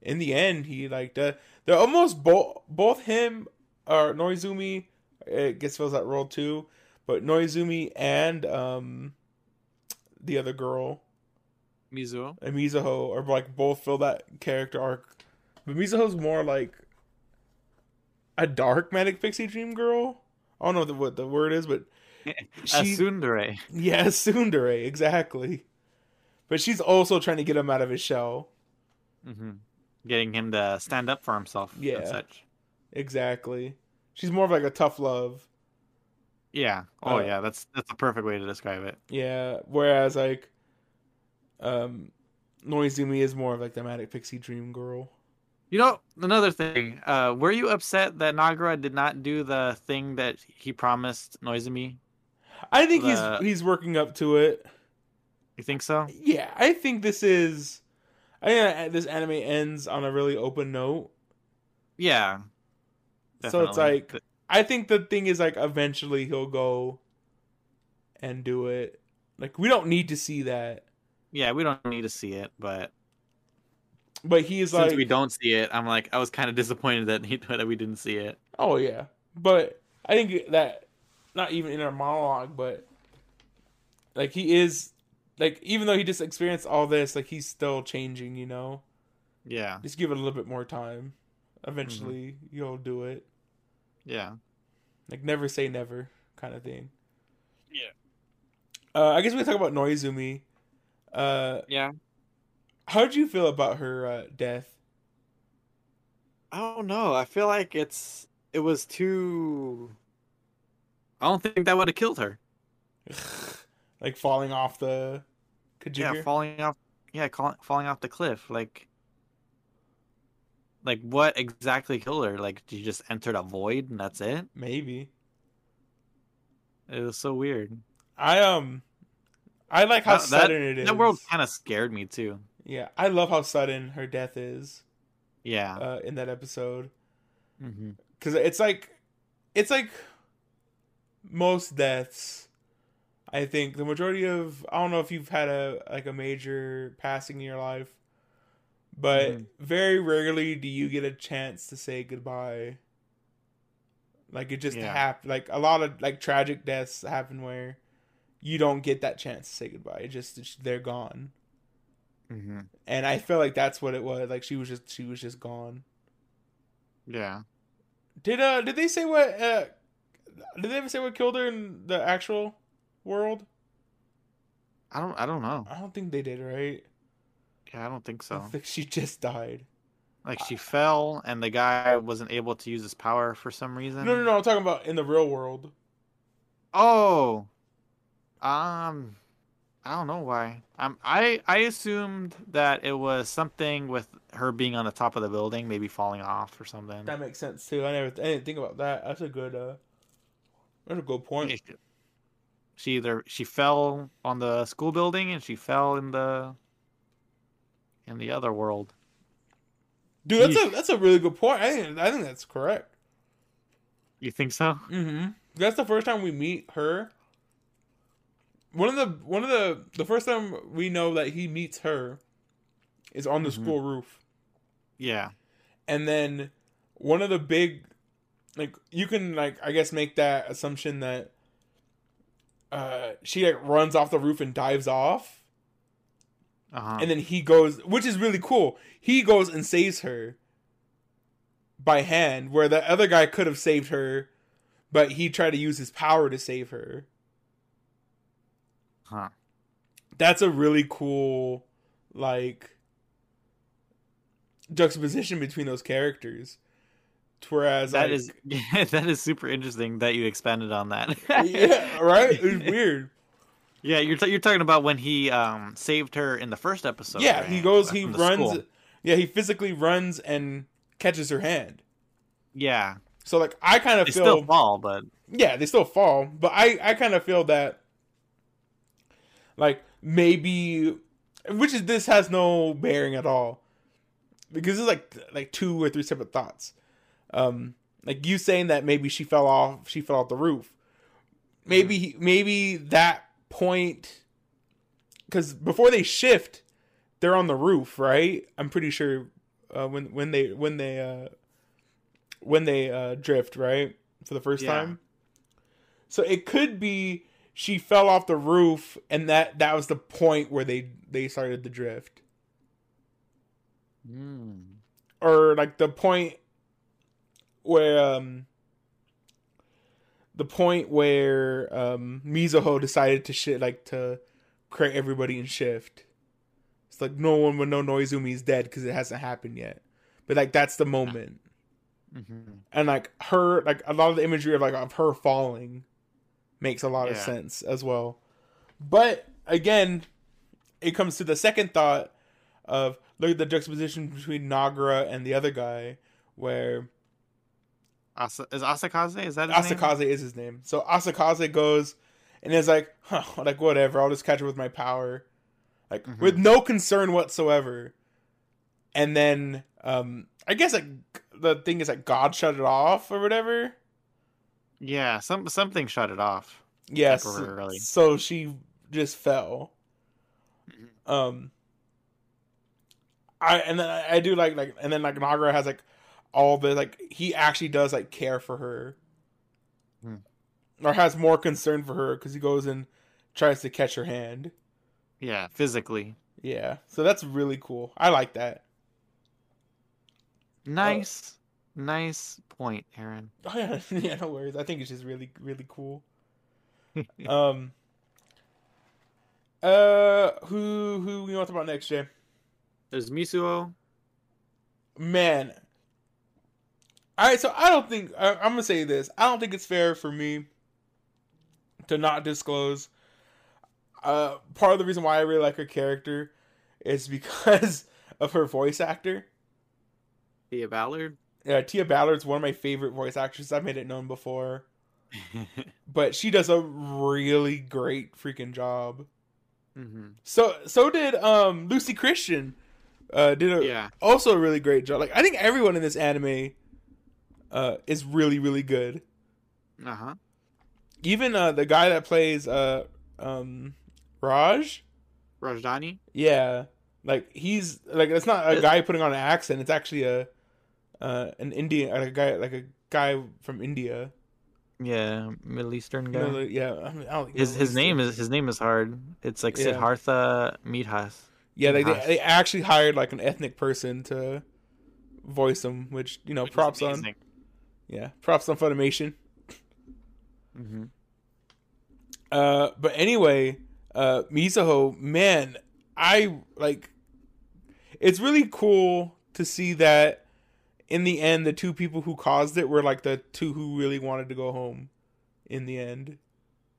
in the end, he like the they're almost both both him or Noizumi. It gets fills that role too, but Noizumi and um the other girl, Mizuho and Mizuho, are like both fill that character arc. But Mizuho's more like a dark manic pixie dream girl. I don't know the, what the word is, but... she, a tsundere. Yeah, a tsundere, exactly. But she's also trying to get him out of his shell. Mm-hmm. Getting him to stand up for himself. Yeah. And such. Exactly. She's more of like a tough love. Yeah. Oh, uh, yeah. That's that's the perfect way to describe it. Yeah. Whereas, like, um, Noizumi is more of like the Manic Pixie Dream Girl. You know, another thing. Uh, were you upset that Nagara did not do the thing that he promised Noizumi? I think the... he's he's working up to it. You think so? Yeah, I think this is. I think this anime ends on a really open note. Yeah. Definitely. So it's like the... I think the thing is like eventually he'll go and do it. Like we don't need to see that. Yeah, we don't need to see it, but. But he's Since like... we don't see it, I'm like, I was kind of disappointed that, he, that we didn't see it. Oh, yeah. But I think that, not even in our monologue, but, like, he is, like, even though he just experienced all this, like, he's still changing, you know? Yeah. Just give it a little bit more time. Eventually, mm-hmm. you'll do it. Yeah. Like, never say never kind of thing. Yeah. Uh, I guess we can talk about Noizumi. Uh, yeah. How did you feel about her uh, death? I don't know. I feel like it's it was too. I don't think that would have killed her. Like falling off the. Could you yeah, hear? falling off. Yeah, call, falling off the cliff. Like. Like what exactly killed her? Like she just entered a void and that's it. Maybe. It was so weird. I um, I like how that, sudden that, it is. That world kind of scared me too. Yeah, I love how sudden her death is. Yeah, uh, in that episode, because mm-hmm. it's like, it's like most deaths. I think the majority of I don't know if you've had a like a major passing in your life, but mm-hmm. very rarely do you get a chance to say goodbye. Like it just yeah. happened. Like a lot of like tragic deaths happen where you don't get that chance to say goodbye. It just they're gone. Mm-hmm. And I feel like that's what it was. Like she was just she was just gone. Yeah. Did uh did they say what uh did they ever say what killed her in the actual world? I don't I don't know. I don't think they did, right? Yeah, I don't think so. I think she just died. Like she I... fell and the guy wasn't able to use his power for some reason. No, no, no. I'm talking about in the real world. Oh. Um I don't know why. Um, I I assumed that it was something with her being on the top of the building, maybe falling off or something. That makes sense too. I never, I didn't think about that. That's a good, uh, that's a good point. She either she fell on the school building and she fell in the in the other world. Dude, that's Yeesh. a that's a really good point. I think I think that's correct. You think so? Mm-hmm. That's the first time we meet her. One of the one of the the first time we know that he meets her is on the mm-hmm. school roof. Yeah. And then one of the big like you can like I guess make that assumption that uh she like runs off the roof and dives off. Uh-huh. And then he goes, which is really cool. He goes and saves her by hand where the other guy could have saved her, but he tried to use his power to save her. Huh. That's a really cool, like, juxtaposition between those characters. Whereas that like, is yeah, that is super interesting that you expanded on that. Yeah, right? It was weird. Yeah, you're t- you're talking about when he um saved her in the first episode. Yeah, right? he goes, he runs. School. Yeah, he physically runs and catches her hand. Yeah. So like, I kind of feel still fall, but yeah, they still fall. But I I kind of feel that. Like, maybe... Which is, this has no bearing at all. Because it's like like two or three separate thoughts. Um, like, you saying that maybe she fell off, she fell off the roof. Maybe, maybe that point... Because before they shift, they're on the roof, right? I'm pretty sure uh, when when they when they uh, when they uh, drift, right? For the first yeah. time. So it could be... She fell off the roof, and that, that was the point where they, they started the drift. Mm. Or, like, the point where, um... The point where, um, Mizuho decided to, shit like, to create everybody and shift. It's like no one would know Noizumi's dead because it hasn't happened yet. But like that's the moment. Mm-hmm. And like her, like a lot of the imagery of like of her falling makes a lot yeah. of sense as well. But again, it comes to the second thought of look at the juxtaposition between Nagara and the other guy where Asa, is Asakaze? Is that his Asakaze name? Is his name. So Asakaze goes and is like, huh, like whatever, I'll just catch her with my power. Like mm-hmm. with no concern whatsoever. And then um I guess like the thing is like God shut it off or whatever. Yeah, some something shut it off. Yes. Yeah, so, so she just fell. Um I and then I, I do like like and then like Nagara has like all the like he actually does like care for her. Hmm. Or has more concern for her because he goes and tries to catch her hand. Yeah, physically. Yeah. So that's really cool. I like that. Nice. Uh, nice point, Aaron. Oh yeah, yeah, no worries. I think it's just really, really cool. um Uh who who we want to talk about next, Jay? There's Misuo. Man. Alright, so I don't think I, I'm gonna say this. I don't think it's fair for me to not disclose. Uh, part of the reason why I really like her character is because of her voice actor. Tia Ballard? Yeah, Tia Ballard's one of my favorite voice actresses. I've made it known before. But she does a really great freaking job. Mm-hmm. So so did um, Lucy Christian. Uh, did a, yeah. also a really great job. Like I think everyone in this anime uh, is really, really good. Uh-huh. Even uh, the guy that plays uh, um, Raj. Rajdhani? Yeah. Like he's like it's not a guy putting on an accent. It's actually a uh, an Indian a guy like a guy from India. Yeah, Middle Eastern guy. Middle, yeah, I mean, I don't his his name is his name is hard. It's like yeah. Siddhartha Midhas. Yeah, they, they they actually hired like an ethnic person to voice him, which you know which props on. Yeah, props on Funimation. Mm-hmm. Uh, but anyway, uh, Mizuho, man, I like. It's really cool to see that. In the end, the two people who caused it were like the two who really wanted to go home in the end.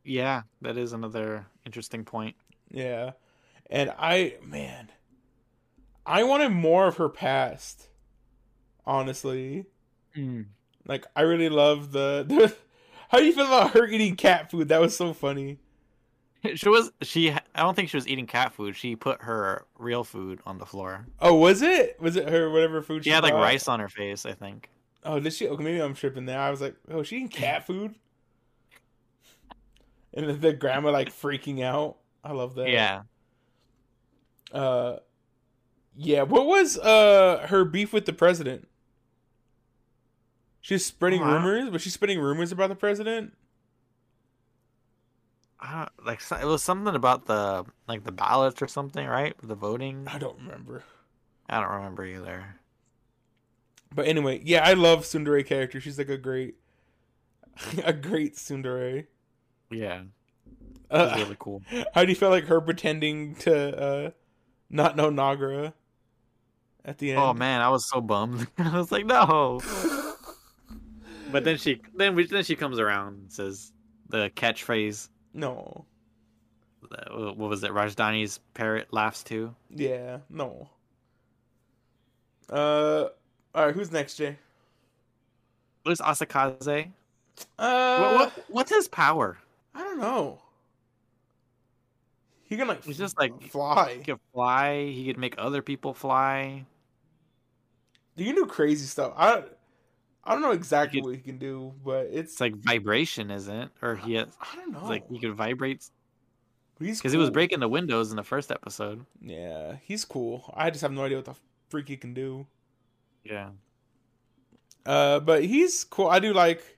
Yeah, that is another interesting point. Yeah. And I, man, I wanted more of her past, honestly. Mm. Like, I really love the, the, how do you feel about her eating cat food? That was so funny. She was, she, I don't think she was eating cat food. She put her real food on the floor. Oh, was it? Was it her, whatever food she, she had, bought? Like rice on her face, I think. Oh, did she? Okay, maybe I'm tripping there. I was like, oh, she eating cat food? And then the grandma, like, freaking out. I love that. Yeah. Uh, yeah, what was, uh, her beef with the president? She's spreading wow. rumors? Was she spreading rumors about the president? I don't, like it was something about the like the ballots or something, right? The voting. I don't remember. I don't remember either. But anyway, yeah, I love tsundere character. She's like a great, a great tsundere. Yeah, uh, really cool. How do you feel like her pretending to uh, not know Nagara at the end? Oh man, I was so bummed. I was like, no. But then she, then we, then she comes around and says the catchphrase. No. What was it? Rajdhani's parrot laughs too? Yeah, no. Uh, Alright, who's next, Jay? Who's Asakaze? Uh, what, what, what's his power? I don't know. He can, like, He's just, like fly. He can fly. He can make other people fly. He can do crazy stuff. I I don't know exactly he could, what he can do, but it's... It's like vibration, isn't it? Or he... Has, I don't know. Like, he could vibrate. Because cool. He was breaking the windows in the first episode. Yeah, he's cool. I just have no idea what the freak he can do. Yeah. Uh, but he's cool. I do like...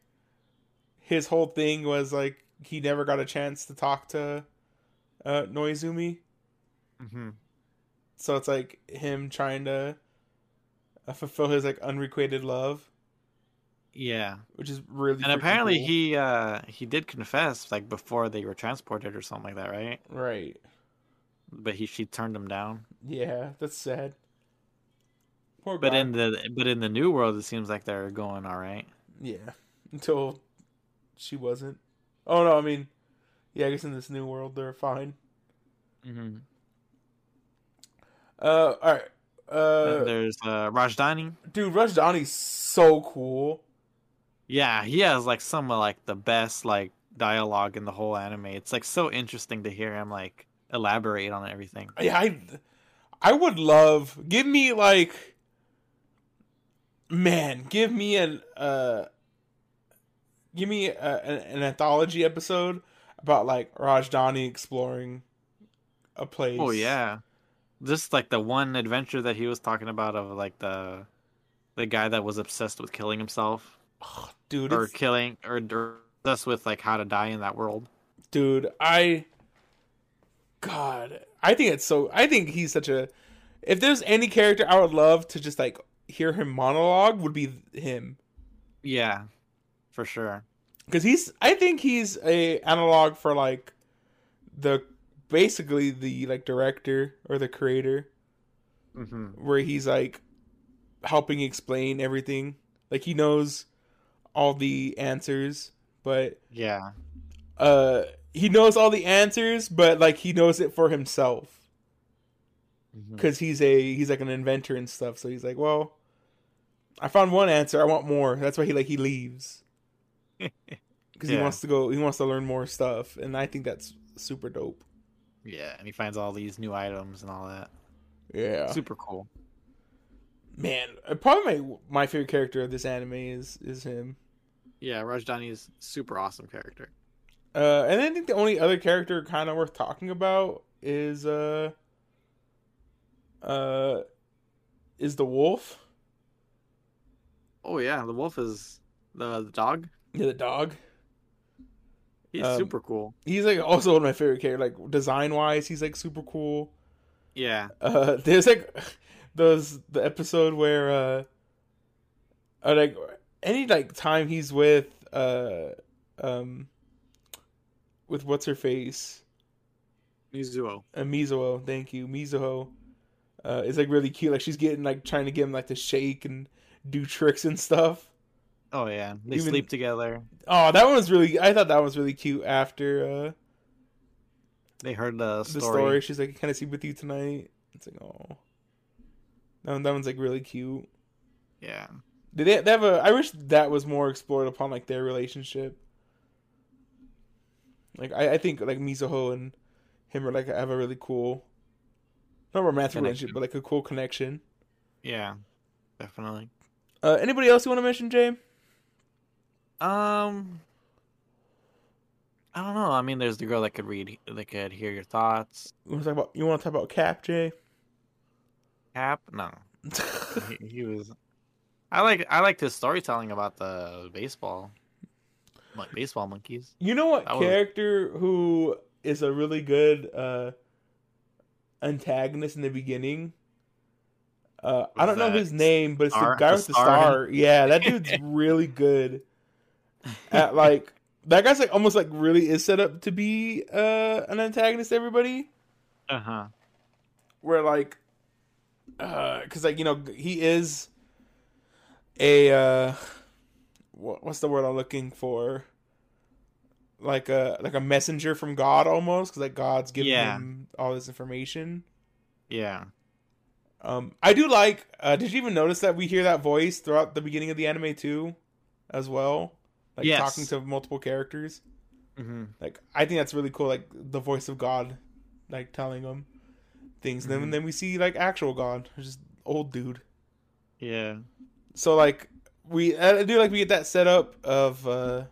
His whole thing was, like, he never got a chance to talk to uh, Noizumi. Mm-hmm. So it's, like, him trying to uh, fulfill his, like, unrequited love. Yeah, which is really and apparently cool. he uh he did confess like before they were transported or something like that, right? Right. but he she turned him down. Yeah, that's sad. Poor but guy. in the but in the new world, it seems like they're going all right. Yeah, until she wasn't. Oh no, I mean, yeah, I guess in this new world they're fine. Mm-hmm. Uh, all right. Uh, there's uh, Rajdhani. Dude, Rajdhani's so cool. Yeah, he has like some of like the best like dialogue in the whole anime. It's like so interesting to hear him like elaborate on everything. Yeah, I, I would love give me like, man, give me an uh, give me a, an anthology episode about like Rajdhani exploring a place. Oh yeah. Just like the one adventure that he was talking about of like the the guy that was obsessed with killing himself, oh, dude, or it's... killing or, or obsessed with like how to die in that world. Dude, I, God, I think it's so. I think he's such a. If there's any character I would love to just like hear him monologue, would be him. Yeah, for sure. Because he's, I think he's a analog for like the. Basically the like director or the creator, mm-hmm. where he's like helping explain everything, like he knows all the answers, but yeah uh he knows all the answers but like he knows it for himself, because mm-hmm. he's a he's like an inventor and stuff, so he's like, well, I found one answer, I want more. That's why he like he leaves, because yeah. he wants to go he wants to learn more stuff, and I think that's super dope. Yeah, and he finds all these new items and all that. Yeah. Super cool. Man, probably my, my favorite character of this anime is, is him. Yeah, Rajdhani is a super awesome character. Uh, and I think the only other character kind of worth talking about is uh, uh, is the wolf. Oh, yeah, the wolf is the, the dog. Yeah, the dog. He's um, super cool. He's like also one of my favorite characters. Like design wise, he's like super cool. Yeah. Uh, there's like those the episode where uh, or like any like time he's with uh um with what's her face, Mizuho. Uh, Mizuho, thank you, Mizuho. Uh, is like really cute. Like she's getting like trying to get him like to shake and do tricks and stuff. Oh yeah, they Even, sleep together. Oh, that one was really. I thought that one was really cute. After uh, they heard the story. the story, she's like, "Can I sleep with you tonight?" It's like, oh, that one, that one's like really cute. Yeah. Did they, they have a? I wish that was more explored upon, like their relationship. Like I, I think like Mizuho and him are like have a really cool, not romantic connection. relationship, but like a cool connection. Yeah, definitely. Uh, anybody else you want to mention, Jay? Um, I don't know. I mean, there's the girl that could read, that could hear your thoughts. You want to talk about, you want to talk about Cap, Jay? Cap? No. he, he was. I like. I liked his storytelling about the baseball, like baseball monkeys. You know what that character was... who is a really good uh, antagonist in the beginning? Uh, I don't know his name, but it's star, the guy the with the star. star. Yeah, that dude's really good. At like that guy's like almost like really is set up to be uh, an antagonist to everybody. Uh huh. Where like, uh, cause like you know he is a uh, what, what's the word I'm looking for? Like a like a messenger from God almost, cause like God's giving yeah. him all this information. Yeah. Um, I do like, uh, did you even notice that we hear that voice throughout the beginning of the anime too, as well? Like yes. talking to multiple characters. Mm-hmm. Like, I think that's really cool. Like the voice of God, like telling them things. Mm-hmm. Then, and then we see like actual God, just old dude. Yeah. So like we, I do like we get that setup of, uh,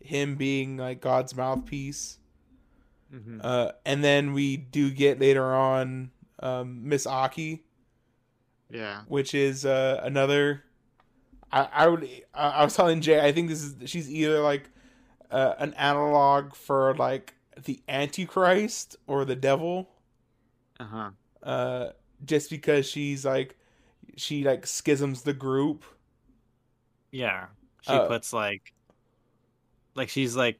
him being like God's mouthpiece. Mm-hmm. Uh, and then we do get later on, um, Miss Aki. Yeah, which is uh, another. I, I would. I, I was telling Jay. I think this is. She's either like uh, an analog for like the Antichrist or the devil. Uh-huh. Uh Just because she's like, she like schisms the group. Yeah, she uh, puts like, like she's like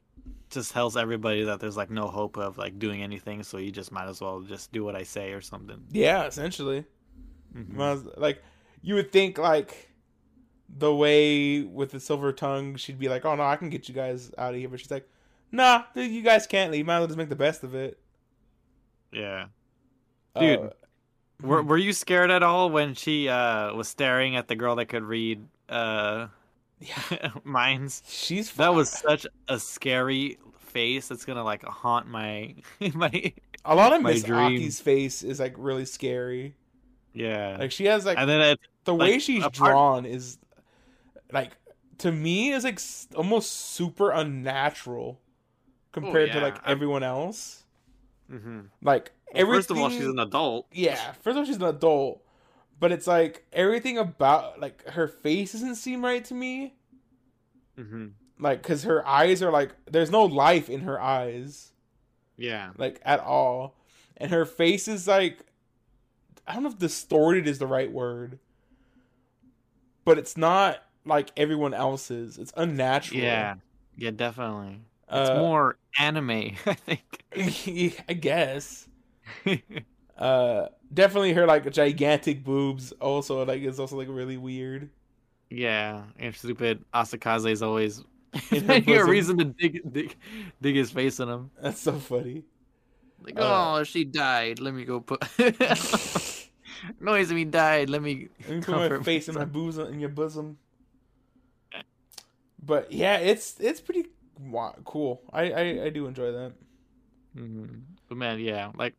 just tells everybody that there's like no hope of like doing anything, so you just might as well just do what I say or something. Yeah, essentially. Mm-hmm. Like, you would think like the way with the silver tongue, she'd be like, "Oh no, I can get you guys out of here," but she's like, "Nah, dude, you guys can't leave. Might as well just make the best of it." Yeah, dude. Uh, were Were you scared at all when she uh, was staring at the girl that could read? Uh, yeah, minds. She's fun. That was such a scary face. That's gonna like haunt my my. A lot of Miss Aki's face is like really scary. Yeah, like she has like, and then it, the like, way she's drawn part... is like, to me, is like almost super unnatural compared oh, yeah. to like everyone else. Mm-hmm. Like well, everything. First of all, she's an adult. Yeah, first of all, she's an adult, but it's like everything about like her face doesn't seem right to me. Mm-hmm. Like, cause her eyes are like, there's no life in her eyes. Yeah, like at all, and her face is like, I don't know if distorted is the right word, but it's not like everyone else's. It's unnatural. Yeah, yeah, definitely. It's uh, more anime, I think. I guess. uh, definitely her like gigantic boobs also like is also like really weird. Yeah, and stupid Asakaze is always a reason to dig, dig dig his face in him. That's so funny. Like, uh, oh, she died. Let me go put. Noise me died. Let me. Let me put my face in my boobs in your bosom. But yeah, it's it's pretty cool. I I, I do enjoy that. Mm-hmm. But man, yeah, like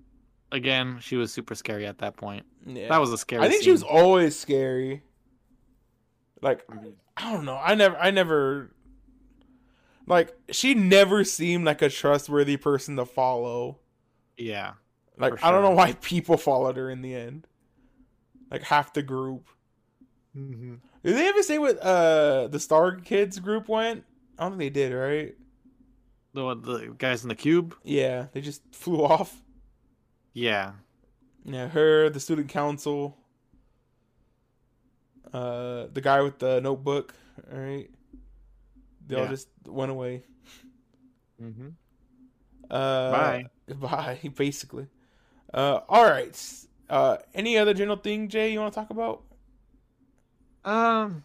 again, she was super scary at that point. Yeah. That was a scary. I think scene. She was always scary. Like, I don't know. I never. I never. Like, she never seemed like a trustworthy person to follow. Yeah. Like, sure. I don't know why people followed her in the end. Like, half the group. Mm-hmm. Did they ever say what uh, the Star Kids group went? I don't think they did, right? The, the guys in the cube? Yeah, they just flew off. Yeah. Yeah, her, the student council, uh, the guy with the notebook, all right? They yeah. all just went away. Mm-hmm. Uh, bye. Bye, basically. Uh, all right. Uh, any other general thing, Jay, you want to talk about? Um,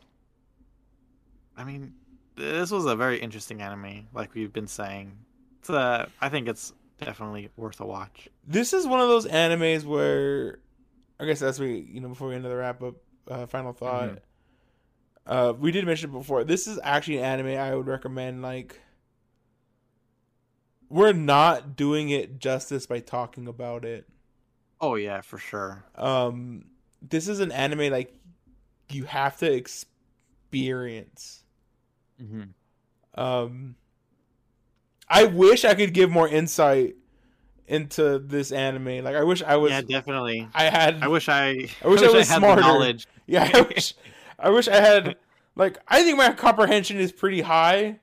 I mean, this was a very interesting anime, like we've been saying. It's, uh, I think it's definitely worth a watch. This is one of those animes where, I guess that's we, you know, before we end the wrap up, uh, final thought. Mm-hmm. Uh, we did mention it before. This is actually an anime I would recommend. Like, we're not doing it justice by talking about it. Oh yeah, for sure. Um, this is an anime like you have to experience. Mm-hmm. Um, I wish I could give more insight into this anime. Like, I wish I was. Yeah, definitely. I had. I wish I. I wish I, wish I was I had smarter. The knowledge. Yeah. I wish... I wish I had, like, I think my comprehension is pretty high.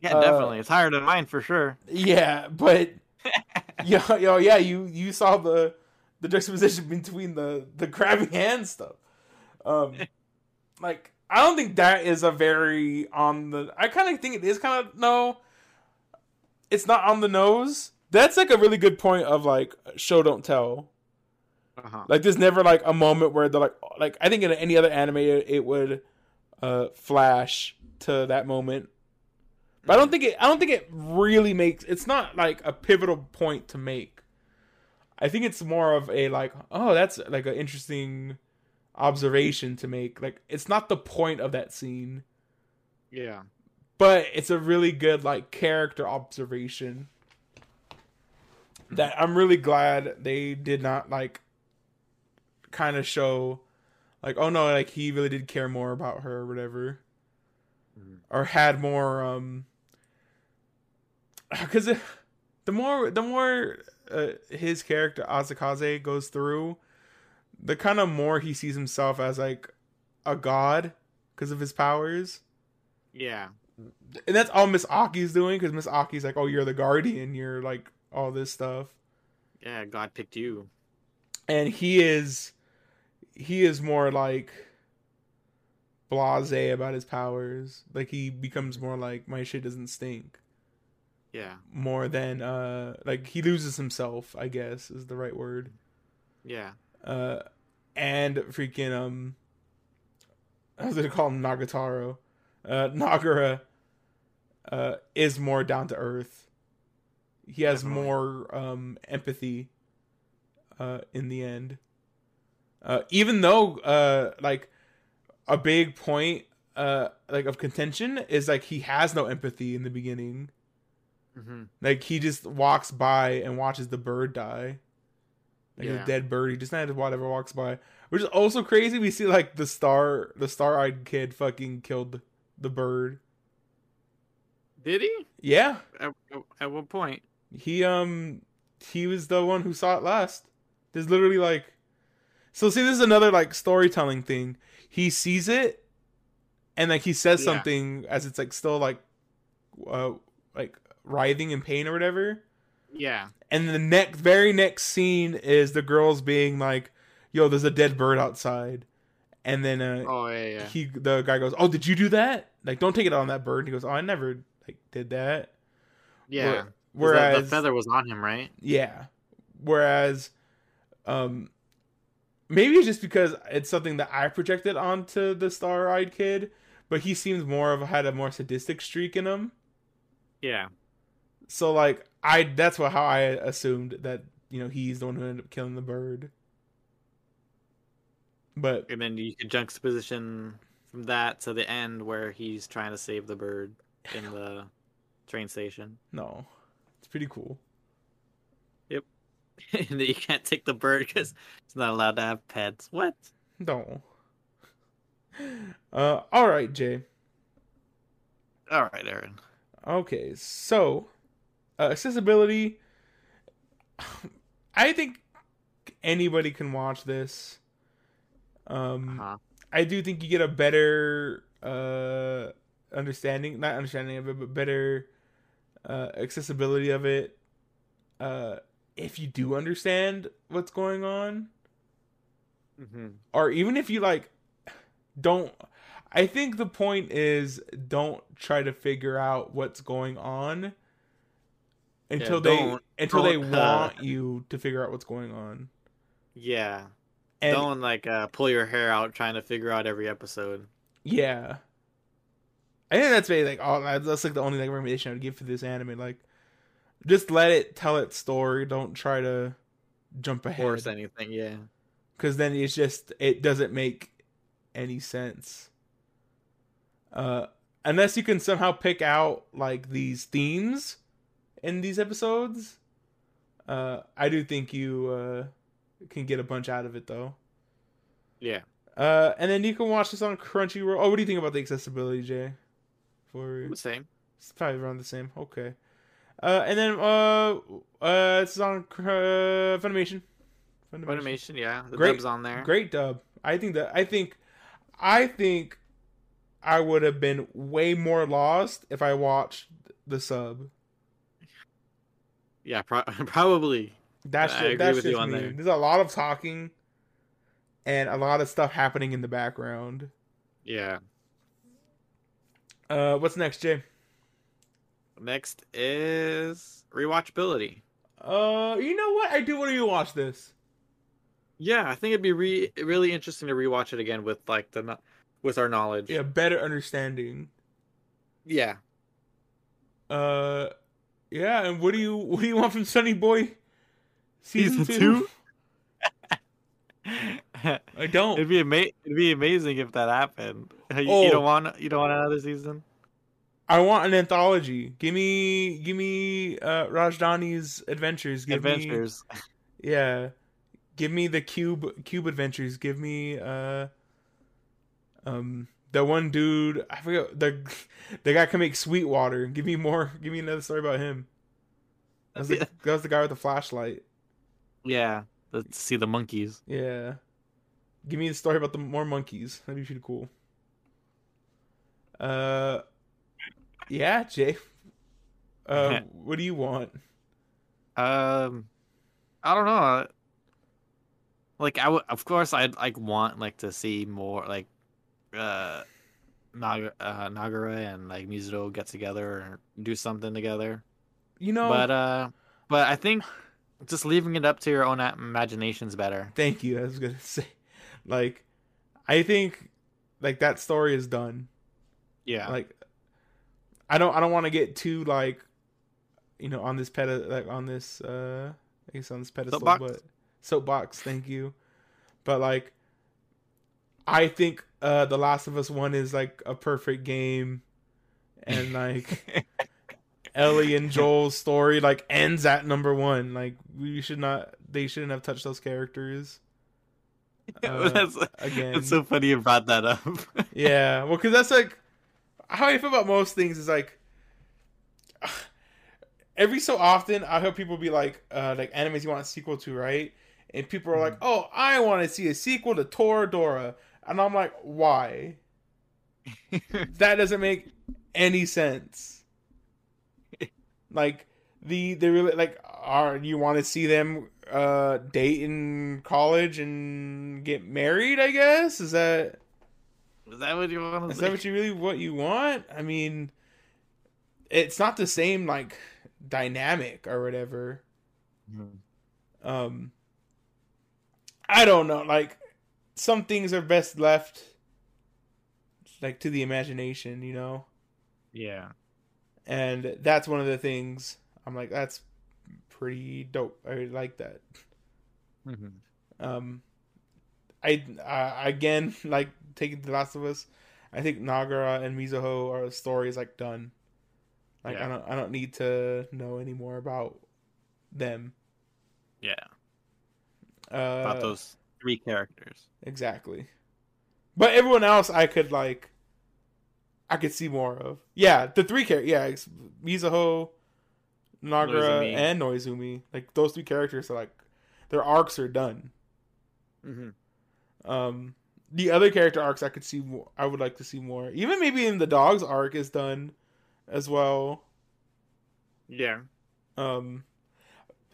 Yeah, uh, definitely. It's higher than mine for sure. Yeah, but, yo, yo, yeah, you, you saw the the juxtaposition between the, the grabbing hand stuff. Um, like, I don't think that is a very on the, I kind of think it is kind of, no, it's not on the nose. That's, like, a really good point of, like, show don't tell. Uh-huh. Like, there's never like a moment where they're like, like I think in any other anime it would uh, flash to that moment, but I don't think it. I don't think it really makes. It's not like a pivotal point to make. I think it's more of a like, oh, that's like an interesting observation to make. Like, it's not the point of that scene. Yeah, but it's a really good like character observation that I'm really glad they did not like. Kind of show like, oh no, like he really did care more about her or whatever. Mm-hmm. Or had more um because the more the more uh, his character Asakaze goes through, the kind of more he sees himself as like a god because of his powers. Yeah, and that's all Miss Aki's doing, because Miss Aki's like, oh, you're the guardian, you're like all this stuff. Yeah, God picked you. And he is He is more like blasé about his powers. Like, he becomes more like, my shit doesn't stink. Yeah. More than uh, like he loses himself, I guess is the right word. Yeah. Uh, and freaking um, I was gonna call him Nagatoro. Uh, Nagara uh is more down to earth. He has Definitely. more um empathy uh in the end. Uh, even though uh like a big point uh like of contention is like he has no empathy in the beginning. Mm-hmm. Like he just walks by and watches the bird die. Like yeah. a dead bird. He just not whatever walks by. Which is also crazy. We see like the star the star eyed kid fucking killed the bird. Did he? Yeah. At, at what point? He um he was the one who saw it last. There's literally like so see this is another like storytelling thing. He sees it and like he says yeah. something as it's like still like uh like writhing in pain or whatever. Yeah. And the next very next scene is the girls being like, yo, there's a dead bird outside. And then uh oh, yeah, yeah. he the guy goes, oh, did you do that? Like, don't take it out on that bird. And he goes, oh, I never like did that. Yeah. Where, whereas the feather was on him, right? Yeah. Whereas um maybe it's just because it's something that I projected onto the star-eyed kid, but he seems more of had a more sadistic streak in him. Yeah. So like I that's what how I assumed that, you know, he's the one who ended up killing the bird. But and then you can juxtaposition from that to the end where he's trying to save the bird in the train station. No, it's pretty cool. Yep. And you can't take the bird because it's not allowed to have pets. What? No. Uh, all right, Jay. All right, Aaron. Okay, so uh, accessibility. I think anybody can watch this. Um, uh-huh. I do think you get a better uh, understanding, not understanding of it, but better uh, accessibility of it uh, if you do understand what's going on. Mm-hmm. Or even if you, like, don't... I think the point is don't try to figure out what's going on until yeah, they until they uh... want you to figure out what's going on. Yeah. And, don't like uh, pull your hair out trying to figure out every episode. Yeah, I think that's really, like all. That's like the only like recommendation I would give for this anime. Like, just let it tell its story. Don't try to jump ahead. Force anything, yeah. Because then it's just it doesn't make any sense. Uh, unless you can somehow pick out like these themes in these episodes, uh, I do think you. Uh, Can get a bunch out of it though. Yeah. Uh, and then you can watch this on Crunchyroll. Oh, what do you think about the accessibility, Jay? For the same. It's probably around the same. Okay. Uh, and then uh, uh, it's on uh, Funimation. Funimation. Funimation, yeah. The great, dub's on there. Great dub. I think that I think, I think, I would have been way more lost if I watched the sub. Yeah, pro- probably. That's I just, that's just you me. There's a lot of talking and a lot of stuff happening in the background. Yeah. Uh, what's next, Jay? Next is rewatchability. Uh, you know what? I do want to rewatch this. Yeah, I think it'd be re- really interesting to rewatch it again with like the no- with our knowledge. Yeah, better understanding. Yeah. Uh, yeah. And what do you what do you want from Sunny Boy? Season two? I don't. It'd be, ama- it'd be amazing if that happened. You, oh. you don't want you don't want another season? I want an anthology. Give me give me uh, Rajdani's adventures. Give adventures. Me, yeah. Give me the Cube Cube adventures. Give me uh um the one dude, I forget the the guy can make sweet water. Give me more give me another story about him. That was the, yeah. that was the guy with the flashlight. Yeah, let's see the monkeys. Yeah, give me a story about the more monkeys. That'd be pretty cool. Uh, yeah, Jay. Uh, what do you want? Um, I don't know. Like, I would, of course, I'd like want like to see more like, uh, Nag- uh Nagara and like Mizuto get together or do something together. You know, but uh, but I think just leaving it up to your own imagination's better. Thank you. I was gonna say, like, I think like that story is done. Yeah. Like, I don't I don't want to get too like, you know, on this peta like on this uh I guess on this pedestal, soapbox. but soapbox. Thank you. But like, I think uh, The Last of Us one is like a perfect game, and like. Ellie and Joel's story like ends at number one. Like we should not, they shouldn't have touched those characters. Uh, that's, again, it's so funny you brought that up. Yeah, well, because that's like how I feel about most things. Is like every so often I hear people be like, uh, like animes you want a sequel to, right? And people are mm-hmm. like, "Oh, I want to see a sequel to Toradora," and I'm like, "Why? That doesn't make any sense." Like the they really like are you want to see them uh date in college and get married? I guess is that is that what you want? Is that what you really what you want? I mean, it's not the same like dynamic or whatever. Mm-hmm. Um, I don't know. Like some things are best left like to the imagination, you know? Yeah. And that's one of the things I'm like, that's pretty dope. I really like that. Mm-hmm. Um, I, I again like taking The Last of Us. I think Nagara and Mizuho are stories like done. Like yeah. I don't I don't need to know any more about them. Yeah. Uh, about those three characters. Exactly. But everyone else, I could like. I could see more of. Yeah, the three characters. Yeah, it's Mizuho, Nagara, Noizumi. and Noizumi. Like, those three characters are, like, their arcs are done. Mm-hmm. Um, the other character arcs I could see more. I would like to see more. Even maybe in the dog's arc is done as well. Yeah. Um,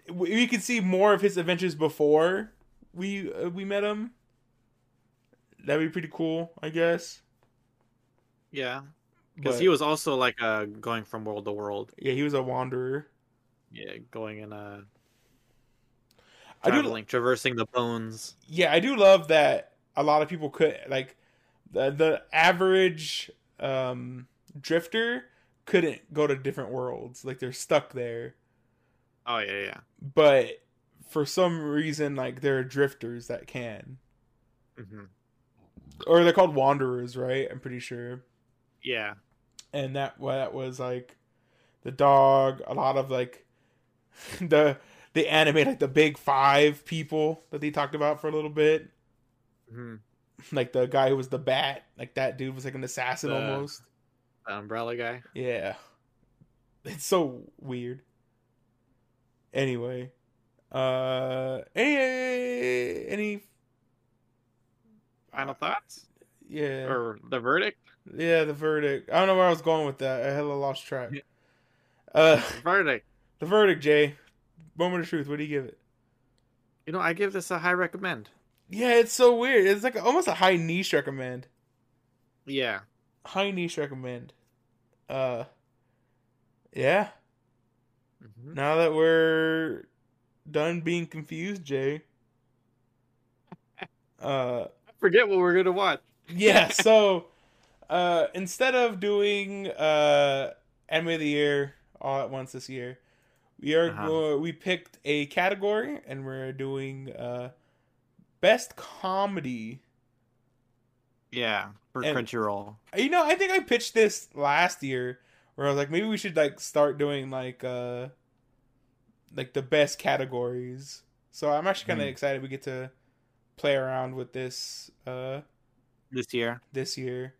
we could see more of his adventures before we, uh, we met him. That'd be pretty cool, I guess. Yeah, because he was also like uh going from world to world. Yeah, he was a wanderer. Yeah, going in a traveling, I do, traversing the bones. Yeah, I do love that a lot of people could like the the average um drifter couldn't go to different worlds. Like they're stuck there. Oh yeah, yeah. But for some reason, like there are drifters that can, mm-hmm. or they're called wanderers, right? I'm pretty sure. Yeah, and that that was like the dog. A lot of like the they animate like the big five people that they talked about for a little bit. Mm-hmm. Like the guy who was the bat, like that dude was like an assassin the, almost. The umbrella guy. Yeah, it's so weird. Anyway, uh, any any final thoughts? Yeah, or the verdict. Yeah, the verdict. I don't know where I was going with that. I hella lost track. Uh, the verdict. The verdict, Jay. Moment of truth. What do you give it? You know, I give this a high recommend. Yeah, it's so weird. It's like almost a high niche recommend. Yeah. High niche recommend. Uh, yeah. Mm-hmm. Now that we're done being confused, Jay. Uh, I forget what we're gonna watch. Yeah. So. Uh, instead of doing uh, anime of the year all at once this year, we are uh-huh. go- we picked a category and we're doing uh, best comedy. Yeah, for and, Crunchyroll. You know, I think I pitched this last year where I was like, maybe we should like start doing like uh, like the best categories. So I'm actually kind of mm. excited we get to play around with this uh, this year. This year.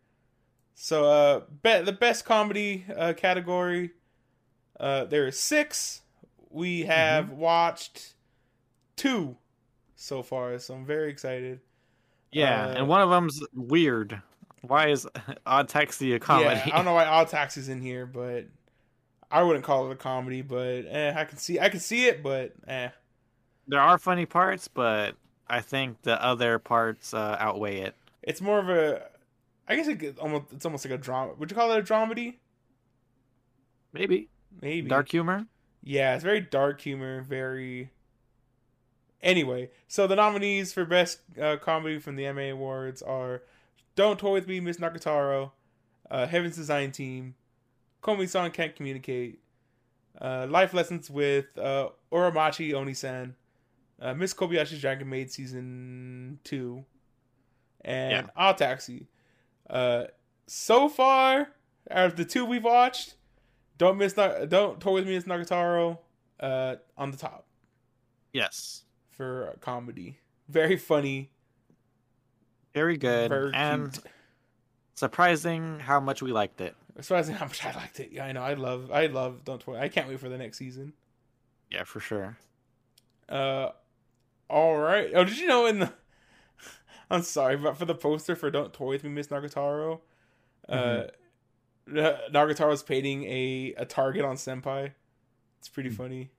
So, uh, be- the best comedy uh, category, uh, there are six. We have mm-hmm. watched two so far, so I'm very excited. Yeah, uh, and one of them's weird. Why is Odd Taxi a comedy? Yeah, I don't know why Odd Taxi's in here, but I wouldn't call it a comedy. But eh, I can see, I can see it, but eh. There are funny parts, but I think the other parts uh, outweigh it. It's more of a. I guess it almost, it's almost like a drama. Would you call it a dramedy? Maybe. Maybe. Dark humor? Yeah, it's very dark humor, very... Anyway, so the nominees for Best uh, Comedy from the M A Awards are Don't Toy With Me, Miss Nagatoro, uh, Heaven's Design Team, Komi-san Can't Communicate, uh, Life Lessons with uh, Uramichi Oniisan, uh, Miss Kobayashi's Dragon Maid Season two, and yeah. Odd Taxi. Uh, so far, out of the two we've watched, Don't miss Na- Don't Toy With Me, Miss Nagatoro uh, on the top. Yes. For comedy. Very funny. Very good. Very and cute. Surprising how much we liked it. Surprising how much I liked it. Yeah, I know. I love I love Don't Toy. I can't wait for the next season. Yeah, for sure. Uh, all right. Oh, did you know in the... I'm sorry, but for the poster for Don't Toy With Me, Miss Nagatoro, mm-hmm. uh, Nagataro's painting a, a target on Senpai. It's pretty mm-hmm. funny.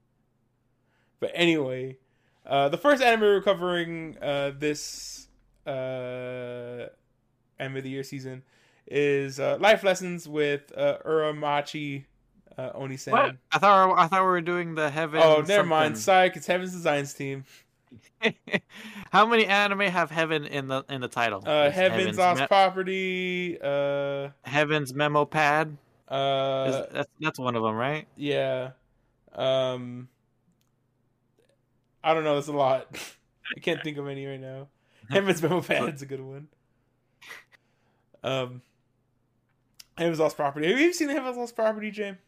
But anyway, uh, the first anime we're covering uh, this uh, anime of the year season is uh, Life Lessons with uh, Uramichi uh, Oniisan. What? I thought I thought we were doing the Heaven. Oh, never something. mind. Psych, it's Heaven's Designs Team. How many anime have heaven in the in the title? Uh, Heaven's Lost Me- Property. Uh, Heaven's Memo Pad. Uh, Is, that's that's one of them, right? Yeah. Um, I don't know. There's a lot. I can't think of any right now. Heaven's Memo Pad's a good one. Um, Heaven's Lost Property. Have you seen the Heaven's Lost Property, Jim?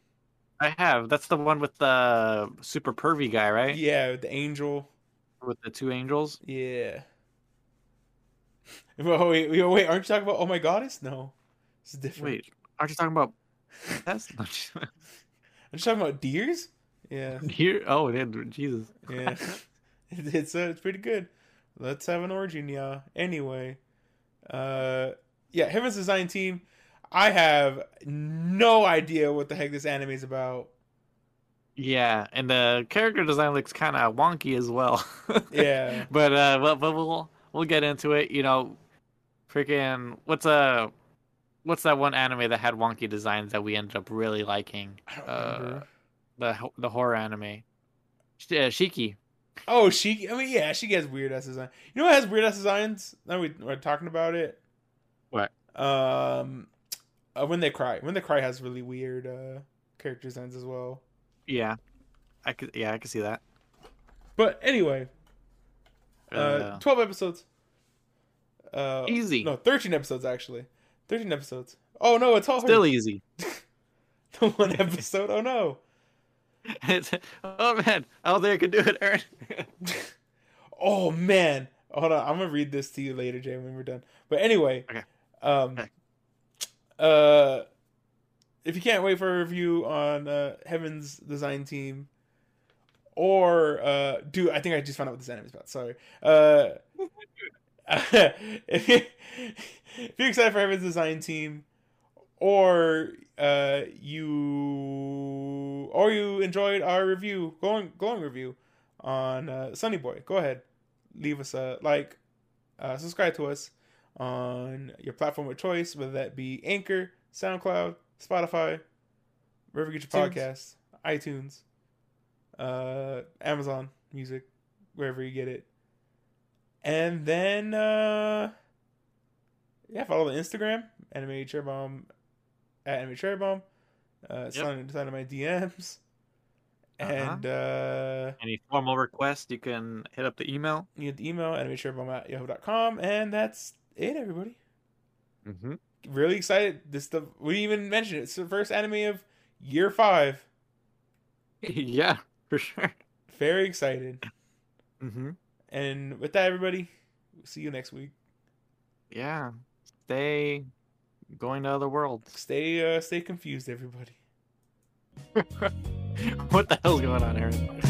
I have. That's the one with the super pervy guy, right? Yeah, with the angel. With the two angels? Yeah. Well, wait, wait, wait, aren't you talking about Oh My Goddess? No. It's different. Wait, aren't you talking about... That's not... Aren't you talking about deers? Yeah. Deer? Oh, yeah, Jesus. Yeah. It, it's uh, it's pretty good. Let's have an origin, yeah. Anyway. Uh, yeah, Heaven's Design Team. I have no idea what the heck this anime is about. Yeah, and the character design looks kind of wonky as well. Yeah, but uh, but, but we'll we'll get into it. You know, freaking what's a what's that one anime that had wonky designs that we ended up really liking? I don't uh, remember. the the horror anime, Sh- uh, Shiki. Oh, Shiki. I mean, yeah, Shiki has weird ass design. You know what has weird ass designs? Now we we're talking about it. What? Um, uh, when they cry. When they cry has really weird uh, character designs as well. Yeah, I could. Yeah, I could see that. But anyway, uh, uh, twelve episodes. Uh, easy. No, thirteen episodes actually. Thirteen episodes. Oh no, it's all still her. Easy. The one episode. Oh no. It's, oh man, I don't think I could do it, Aaron. Oh man, hold on. I'm gonna read this to you later, Jay, when we're done. But anyway, okay. Um. Okay. Uh. If you can't wait for a review on uh, Heaven's Design Team, or uh, dude, I think I just found out what this anime is about. Sorry. Uh, if, you're, if you're excited for Heaven's Design Team, or uh, you or you enjoyed our review, glowing glowing review on uh, Sunny Boy, go ahead, leave us a like, uh, subscribe to us on your platform of choice, whether that be Anchor, SoundCloud, Spotify, wherever you get your podcasts, iTunes, uh, Amazon Music, wherever you get it. And then, uh, yeah, follow the Instagram, Anime Cherry Bomb, at Anime Cherry Bomb. Uh, yep. sign, sign up my D Ms. Uh-huh. And, uh... any formal requests, you can hit up the email. You get the email, animecherrybomb at yahoo dot com, and that's it, everybody. Mm-hmm. Really excited! This stuff we even mentioned it. It's the first anime of year five. Yeah, for sure. Very excited. Mm-hmm. And with that, everybody, we'll see you next week. Yeah, stay going to other worlds. Stay, uh, stay confused, everybody. What the hell's going on, Aaron?